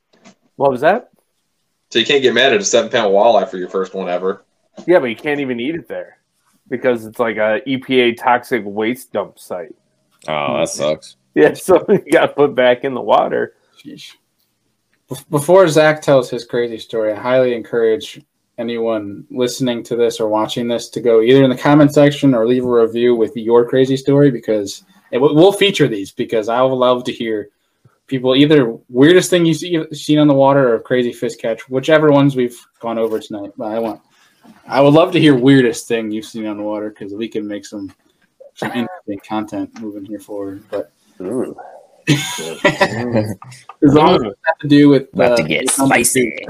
What was that? So you can't get mad at a 7-pound walleye for your first one ever. Yeah, but you can't even eat it there because it's like a EPA toxic waste dump site. Oh, that sucks. Yeah, so you got to put back in the water. Sheesh. Before Zach tells his crazy story, I highly encourage anyone listening to this or watching this to go either in the comment section or leave a review with your crazy story, because we'll feature these, because I would love to hear people, either weirdest thing you've seen on the water or crazy fish catch, whichever ones we've gone over tonight. But I would love to hear weirdest thing you've seen on the water, because we can make some interesting content moving here forward. But as long as it has to do with about to get spicy.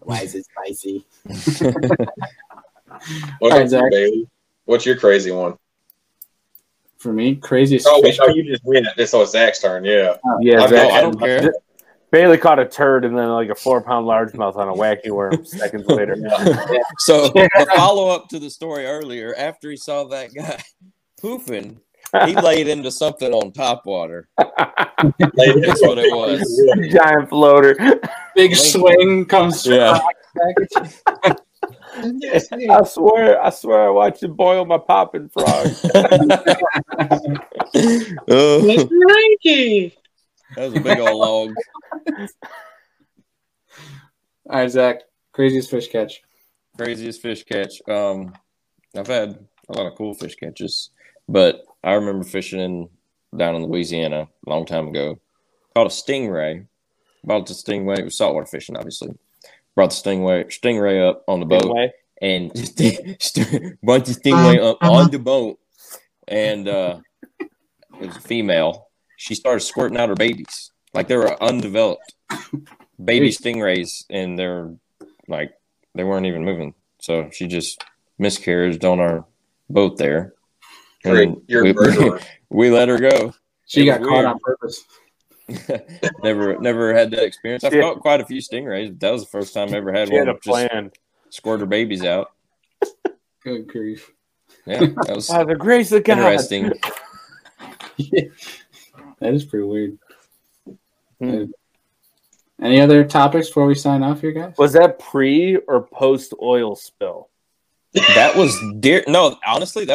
Why is it spicy? What's your crazy one? For me, craziest. Oh, wait, you just win it. This was Zach's turn, yeah. I don't care. Bailey caught a turd and then like a 4-pound largemouth on a wacky worm seconds later. Yeah. So a follow-up to the story earlier, after he saw that guy poofing, he laid into something on top water. That's what it was. Giant floater. Big swing comes through. Yeah. I swear I watched him boil my popping frog. That was a big old log. All right, Zach, craziest fish catch. Craziest fish catch. I've had a lot of cool fish catches, but I remember fishing down in Louisiana a long time ago. Caught a stingray. Bought the stingray. It was saltwater fishing, obviously. Brought the stingray up on the boat, and brought the stingray up on the boat, and it was a female. She started squirting out her babies, like they were undeveloped baby stingrays, and they weren't even moving. So she just miscarried on our boat there. And we let her go. She got caught on purpose. never had that experience. I've caught quite a few stingrays, but that was the first time I ever had one. She had a plan. Squirt her babies out. Good grief. Yeah, that was by the grace of God. Interesting. Yeah. That is pretty weird. Mm. Any other topics before we sign off here, guys? Was that pre or post oil spill? That was that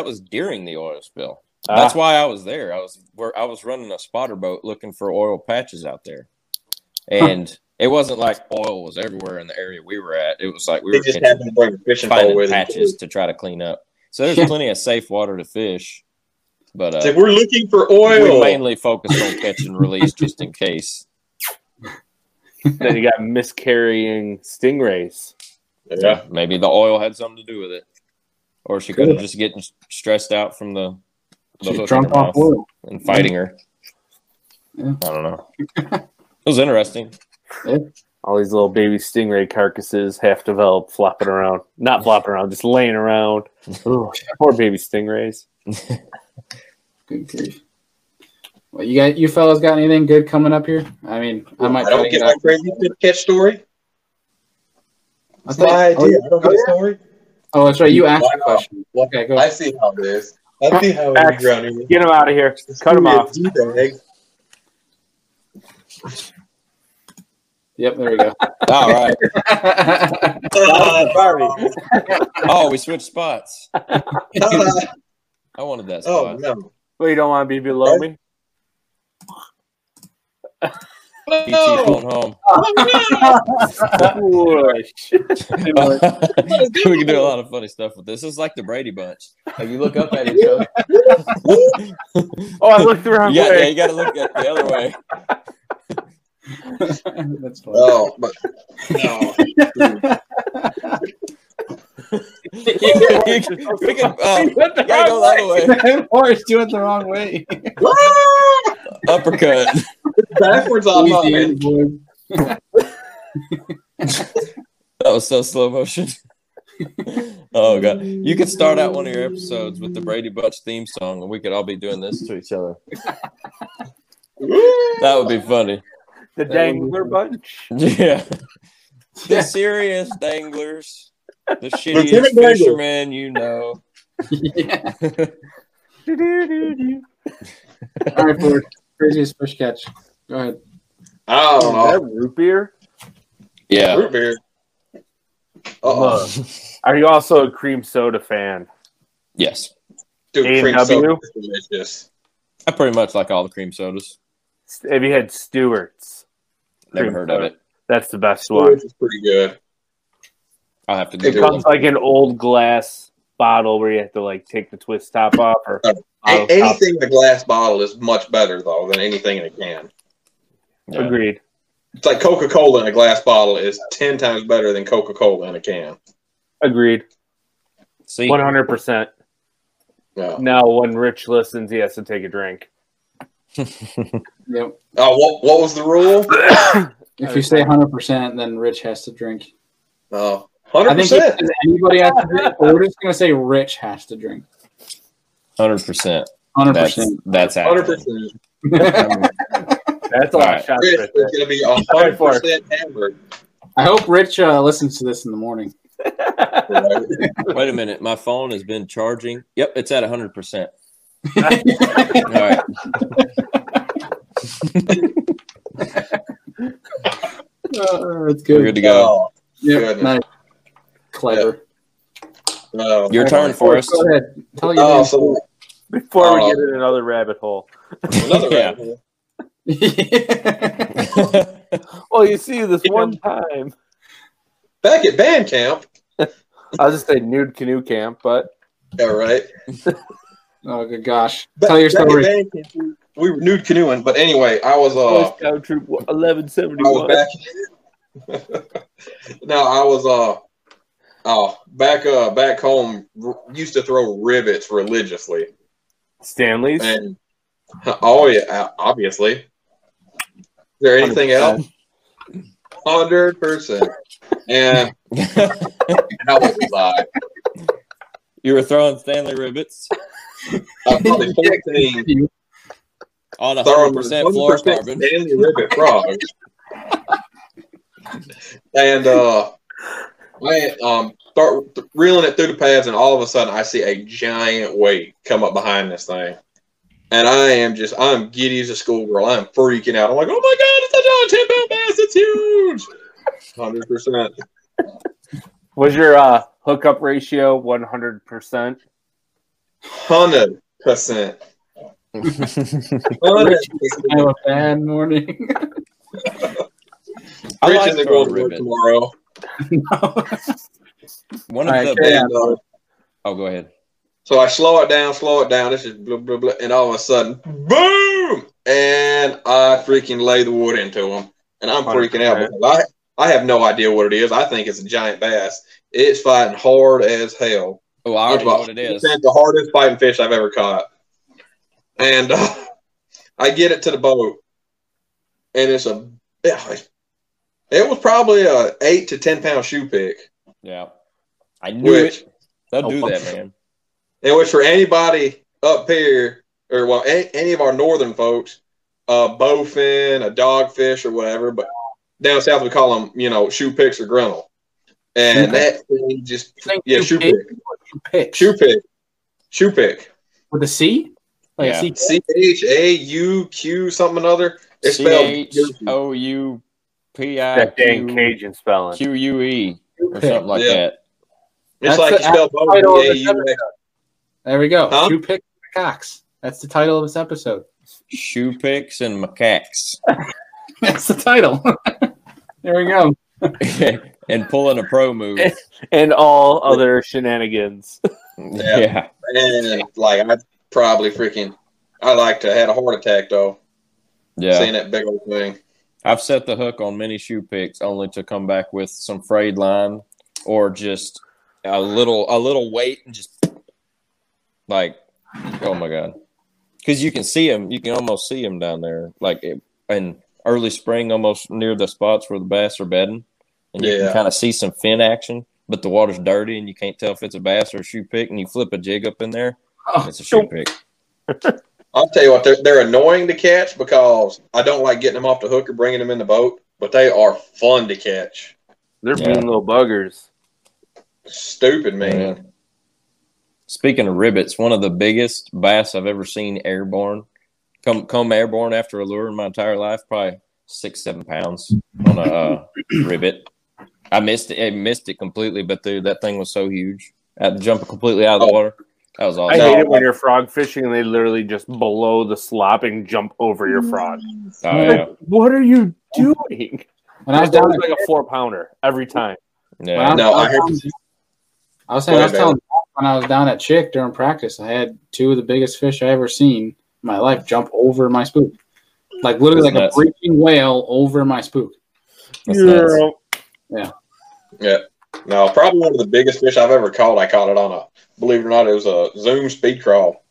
was during the oil spill. That's why I was there. I was running a spotter boat looking for oil patches out there, and it wasn't like oil was everywhere in the area we were at. It was like we were just finding patches to try to clean up. So there's plenty of safe water to fish, but we're looking for oil. We mainly focused on catch and release just in case. Then you got miscarrying stingrays. Yeah, maybe the oil had something to do with it. Or she could have just getting stressed out from the hook in her mouth oil and fighting her. Yeah. I don't know. It was interesting. Yeah. All these little baby stingray carcasses, half developed, flopping around. Not flopping around, just laying around. Ooh, poor baby stingrays. Good grief. Well, you fellas got anything good coming up here? I mean, I might. I don't get my crazy catch story. That's my idea. I don't get a story. Oh, that's right. You asked the question. Okay, go ahead. I see how it is. I see how it is around here. Get him out of here. Cut him off. Yep, there we go. All right. Oh, we switched spots. I wanted that spot. Oh, no. Well, you don't want to be below me? Oh, no. We can do a lot of funny stuff with this. It's like the Brady Bunch. Like you look up at each other. Oh, I looked the wrong way. Yeah, you got to look at the other way. That's funny. Oh, but no. You went the wrong way. Uppercut. Backwards off. That was so slow motion. Oh god. You could start out one of your episodes with the Brady Bunch theme song and we could all be doing this to each other. That would be funny. The Dangler Bunch. Yeah. The serious danglers. The shittiest fishermen you know. Yeah. All right, Ford. Craziest fish catch. Go ahead. Oh, is that root beer? Yeah. Root beer. Uh-oh. Are you also a cream soda fan? Yes. Dude, cream soda is delicious. I pretty much like all the cream sodas. Have you had Stewart's? Never heard of it. That's the best one. Stewart's is pretty good. I'll have to do it. It comes like an old glass bottle where you have to like take the twist top off. Or anything in a glass bottle is much better though than anything in a can. Yeah. Agreed. It's like Coca-Cola in a glass bottle is 10 times better than Coca-Cola in a can. Agreed. See, 100%. Yeah. Now when Rich listens, he has to take a drink. Yep. Oh, what was the rule? If you say 100%, then Rich has to drink. Oh, 100%. Anybody has to drink? We're just gonna say Rich has to drink. 100%. 100%. That's 100%. That's a lot of shots. Rich is gonna be 100% hammered. I hope Rich listens to this in the morning. Wait a minute, my phone has been charging. Yep, it's at 100%. All right. It's good. We're good to go. Oh, yeah, nice. Clever. Yeah. Your turn, Forrest. Go ahead. Tell you before we get in another rabbit hole. Another rabbit hole. Yeah. Well, you see this one time back at band camp. I'll just say nude canoe camp, but yeah, right. Oh good gosh! Tell your story. We were nude canoeing, but anyway, I was Scout Troop 1171. Back home. Used to throw rivets religiously. Stanley's. And, oh yeah, obviously. Is there anything 100%. Else? 100%. And how would we lie? You were throwing Stanley rivets. I'm probably 14 on 100% floor carbon. Stanley rivet frogs. And I start reeling it through the pads, and all of a sudden I see a giant weight come up behind this thing, and I'm giddy as a schoolgirl. I'm freaking out. I'm like, oh my god, it's a 10-pound bass! It's huge. 100%. Was your hookup ratio 100%? 100%. Have a bad morning. I like the gold ribbon tomorrow. One of oh, go ahead. So I slow it down. This is blah blah blah, and all of a sudden, boom! And I freaking lay the wood into him. and I'm freaking out because I have no idea what it is. I think it's a giant bass. It's fighting hard as hell. Oh, I already know what it is. It's the hardest fighting fish I've ever caught. And I get it to the boat, and it's a it was probably a 8 to 10 pound choupique. Yeah, I knew it. They'll do that, man. And which for anybody up here, or well, any of our northern folks, bowfin, a dogfish, or whatever, but down south we call them, you know, choupiques or grinnell. And that thing just choupique with a C, like C-H-A-U-Q something another. It's spelled C-H-O-U-P-I. That dang Cajun spelling. Q-U-E or something like that. It's like it's spelled both. There we go. Choupique macaques. That's the title of this episode. Choupiques and macaques. That's the title. There we go. And pulling a pro move. And all other shenanigans. Yeah. And like I probably freaking had a heart attack though. Yeah. Seeing that big old thing. I've set the hook on many choupiques only to come back with some frayed line or just a little weight and just like, oh my God. Because you can see them. You can almost see them down there. Like in early spring, almost near the spots where the bass are bedding. And you can kind of see some fin action, but the water's dirty and you can't tell if it's a bass or a choupique. And you flip a jig up in there, it's a choupique. I'll tell you what, they're annoying to catch because I don't like getting them off the hook or bringing them in the boat, but they are fun to catch. They're mean little buggers. Stupid, man. Yeah. Speaking of ribbits, one of the biggest bass I've ever seen airborne, come airborne after a lure in my entire life, probably 6-7 pounds on a ribbit. I missed it completely, but dude, that thing was so huge. I had to jump completely out of the water. That was awesome. I hate it when you're frog fishing and they literally just below the slopping jump over your frog. Oh, yeah. What are you doing? When I was down like a 4-pounder every time. Yeah. No, I was telling. When I was down at Chick during practice, I had two of the biggest fish I ever seen in my life jump over my spook. Like literally that's like nuts. A breaching whale over my spook. Yeah. No, probably one of the biggest fish I've ever caught. I caught it on believe it or not, it was a Zoom speed crawl.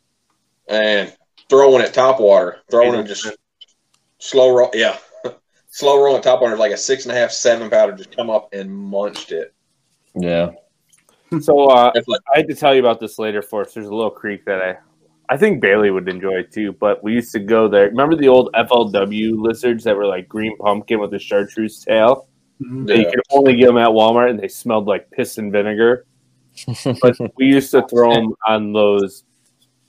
And throwing it top water. Throwing it just slow roll. Yeah. Slow rolling top water, like a 6.5, 7-pounder just come up and munched it. Yeah. So I had to tell you about this later, Forrest. There's a little creek that I think Bailey would enjoy too, but we used to go there. Remember the old FLW lizards that were like green pumpkin with a chartreuse tail? Yeah. You could only get them at Walmart, and they smelled like piss and vinegar. But we used to throw them on those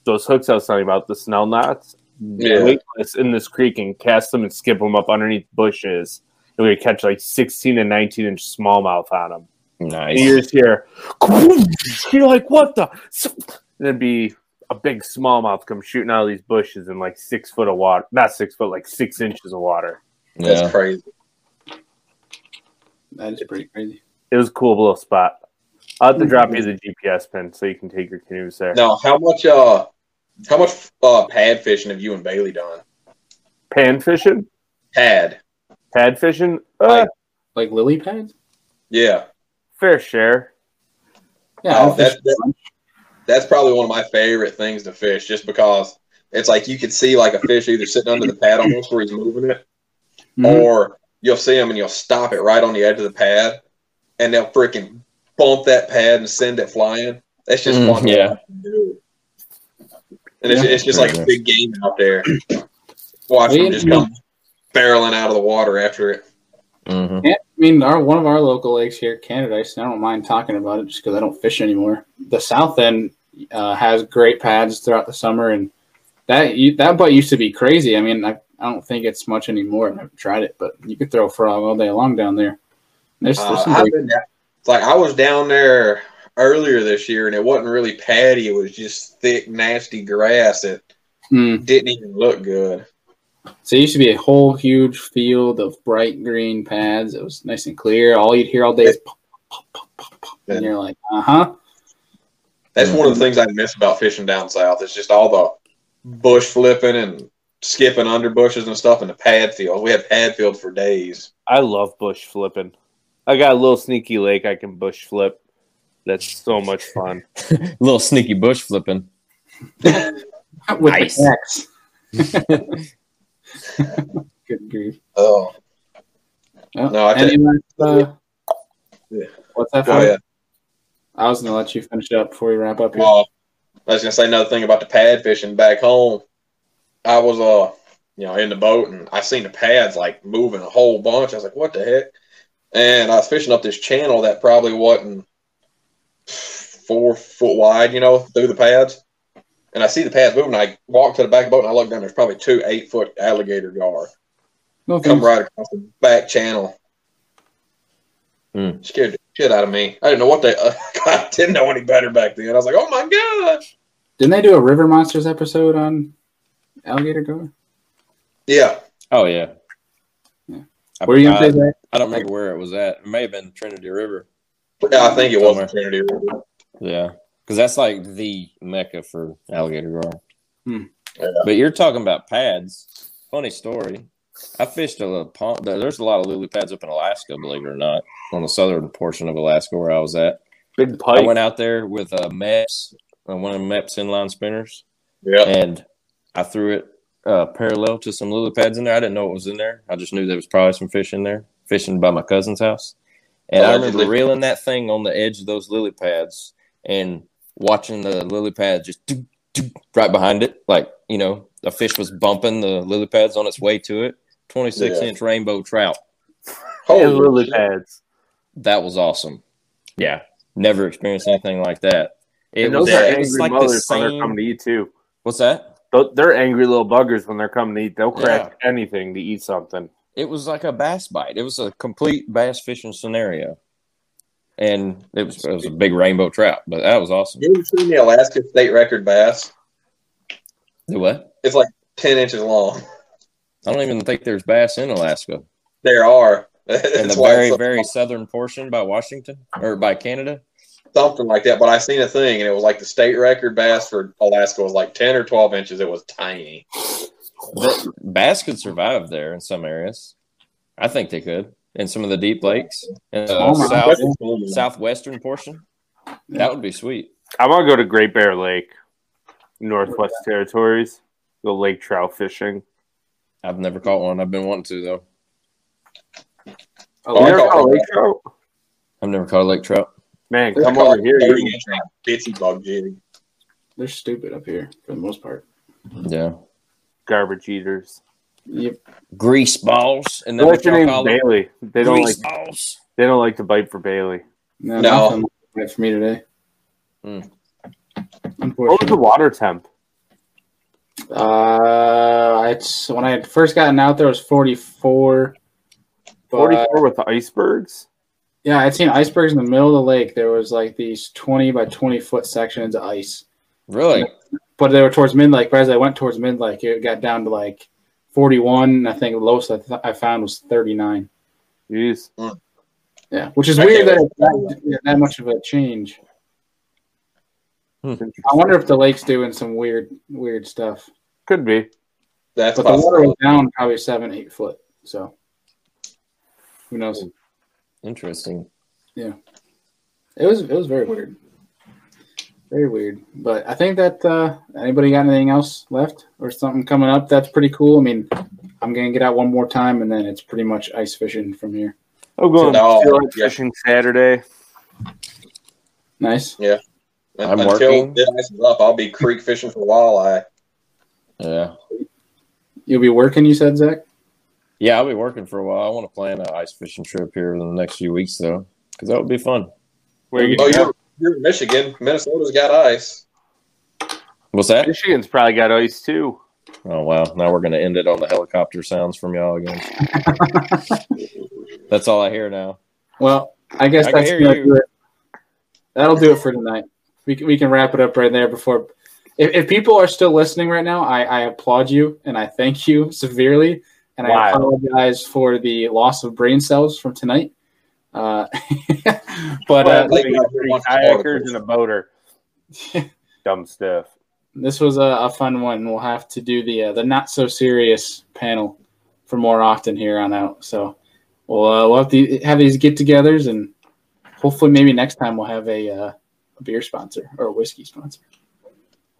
hooks I was telling you about, the snell knots, weightless in this creek, and cast them and skip them up underneath bushes, and we would catch like 16 and 19 inch smallmouth on them. Nice. Years here. You're like, what the? And it'd be a big smallmouth come shooting out of these bushes in like 6 foot of water. Not 6 foot, like 6 inches of water. Yeah. That's crazy. That is pretty crazy. It was a cool little spot. I'll have to drop you the GPS pin so you can take your canoes there. Now, how much pad fishing have you and Bailey done? Pan fishing? Pad fishing? Like lily pads? Yeah. Fair share. Yeah, that's probably one of my favorite things to fish, just because it's like you could see like a fish either sitting under the pad almost where he's moving it, or you'll see him and you'll stop it right on the edge of the pad, and they'll freaking bump that pad and send it flying. That's just fun. Yeah. And it's just like a big game out there. Watch them just come barreling out of the water after it. Mm-hmm. Yeah, I mean, one of our local lakes here, Canada Ice, and I don't mind talking about it just because I don't fish anymore. The south end has great pads throughout the summer, and that butt used to be crazy. I mean, I don't think it's much anymore. I've never tried it, but you could throw a frog all day long down there. There's some it's like I was down there earlier this year, and it wasn't really paddy. It was just thick, nasty grass that didn't even look good. So it used to be a whole huge field of bright green pads. It was nice and clear. All you'd hear all day is pop, pop, pop, pop, pop. And you're like, That's one of the things I miss about fishing down south. It's just all the bush flipping and skipping under bushes and stuff in the pad field. We have pad field for days. I love bush flipping. I got a little sneaky lake I can bush flip. That's so much fun. A little sneaky bush flipping. With nice. Good grief. Oh. No, I think. Yeah. What's that for? I was going to let you finish up before we wrap up here. I was going to say another thing about the pad fishing back home. I was, in the boat, and I seen the pads, moving a whole bunch. I was like, what the heck? And I was fishing up this channel that probably wasn't 4 foot wide, through the pads. And I see the pads moving. I walk to the back of the boat, and I look down. There's probably 2 8-foot alligator gar. Okay. Come right across the back channel. Scared the shit out of me. I didn't know what they I didn't know any better back then. I was like, oh, my gosh. Didn't they do a River Monsters episode on alligator gar? Yeah. Oh, yeah. Where are you going to say that? I don't remember where it was at. It may have been Trinity River. Yeah, I think it was Trinity River. Yeah. Because that's the mecca for alligator gar. Yeah. But you're talking about pads. Funny story. I fished a little pond. There's a lot of lily pads up in Alaska, believe it or not, on the southern portion of Alaska where I was at. Big pike. I went out there with a MEPS, one of the MEPS inline spinners. Yeah. And I threw it parallel to some lily pads in there. I didn't know it was in there. I just knew there was probably some fish in there, fishing by my cousin's house. And I remember reeling that thing on the edge of those lily pads and watching the lily pads just do, do, right behind it. A fish was bumping the lily pads on its way to it. 26-inch rainbow trout. Holy lily pads. That was awesome. Yeah. Never experienced anything like that. Those are angry mothers when they're coming to eat, too. What's that? They're angry little buggers when they're coming to eat. They'll crack anything to eat something. It was like a bass bite. It was a complete bass fishing scenario. And it was a big rainbow trout, but that was awesome. You ever seen the Alaska state record bass? The what? It's 10 inches long. I don't even think there's bass in Alaska. There are. In the very, very southern portion by Washington or by Canada? Something like that. But I seen a thing, and it was the state record bass for Alaska was 10 or 12 inches. It was tiny. But bass could survive there in some areas. I think they could. In some of the deep lakes. In the southwestern portion. That would be sweet. I want to go to Great Bear Lake. Northwest Territories, the lake trout fishing. I've never caught one. I've been wanting to, though. I've never caught a lake trout. Man, come over here. Bitsy bug jig. They're stupid up here for the most part. Yeah. Garbage eaters. Yep. Grease balls. And then what's your name? Bailey. They don't like balls. They don't like to bite for Bailey. No. That's for me today. What was the water temp? When I had first gotten out there, it was 44. 44 with the icebergs? Yeah, I'd seen icebergs in the middle of the lake. There was these 20 by 20 foot sections of ice. Really? But they were towards mid-lake. But as I went towards mid-lake, it got down to 41. And I think the lowest I found was 39. Jeez. Yeah, which is weird that it's that much of a change. I wonder if the lake's doing some weird stuff. Could be. But the water was down probably 7-8 foot. So who knows? Interesting. Yeah, it was very weird. Very weird. But I think that anybody got anything else left or something coming up? That's pretty cool. I mean, I'm gonna get out one more time, and then it's pretty much ice fishing from here. I'm going fishing Saturday. Nice. Yeah. Until it ices up, I'll be creek fishing for walleye. Yeah. You'll be working, you said, Zach? Yeah, I'll be working for a while. I want to plan an ice fishing trip here in the next few weeks, though, because that would be fun. Where are you going? You're in Michigan. Minnesota's got ice. What's that? Michigan's probably got ice, too. Oh, wow. Now we're going to end it on the helicopter sounds from y'all again. That's all I hear now. Well, I guess that's going to do it. That'll do it for tonight. We can wrap it up right there before. If people are still listening right now, I applaud you and I thank you severely. And wow. I apologize for the loss of brain cells from tonight. But kayakers and a boater. Dumb stuff. this was a fun one. We'll have to do the not so serious panel for more often here on out. So we'll have to have these get-togethers, and hopefully maybe next time we'll have a beer sponsor or a whiskey sponsor.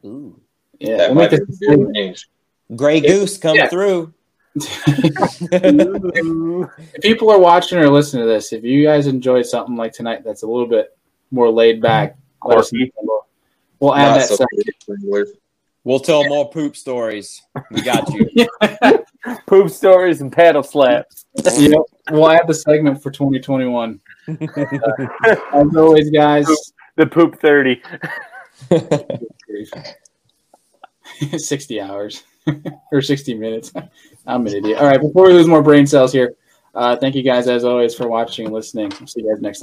Ooh, yeah, that might be good news. Gray Goose come through. If people are watching or listening to this, if you guys enjoy something like tonight that's a little bit more laid back, let us know. We'll add that section. We'll tell more poop stories. We got you. Poop stories and paddle slaps. Yep. We'll add the segment for 2021. As always, guys. The poop 30. 60 hours or 60 minutes. I'm an idiot. All right, before we lose more brain cells here, thank you guys, as always, for watching and listening. We'll see you guys next time.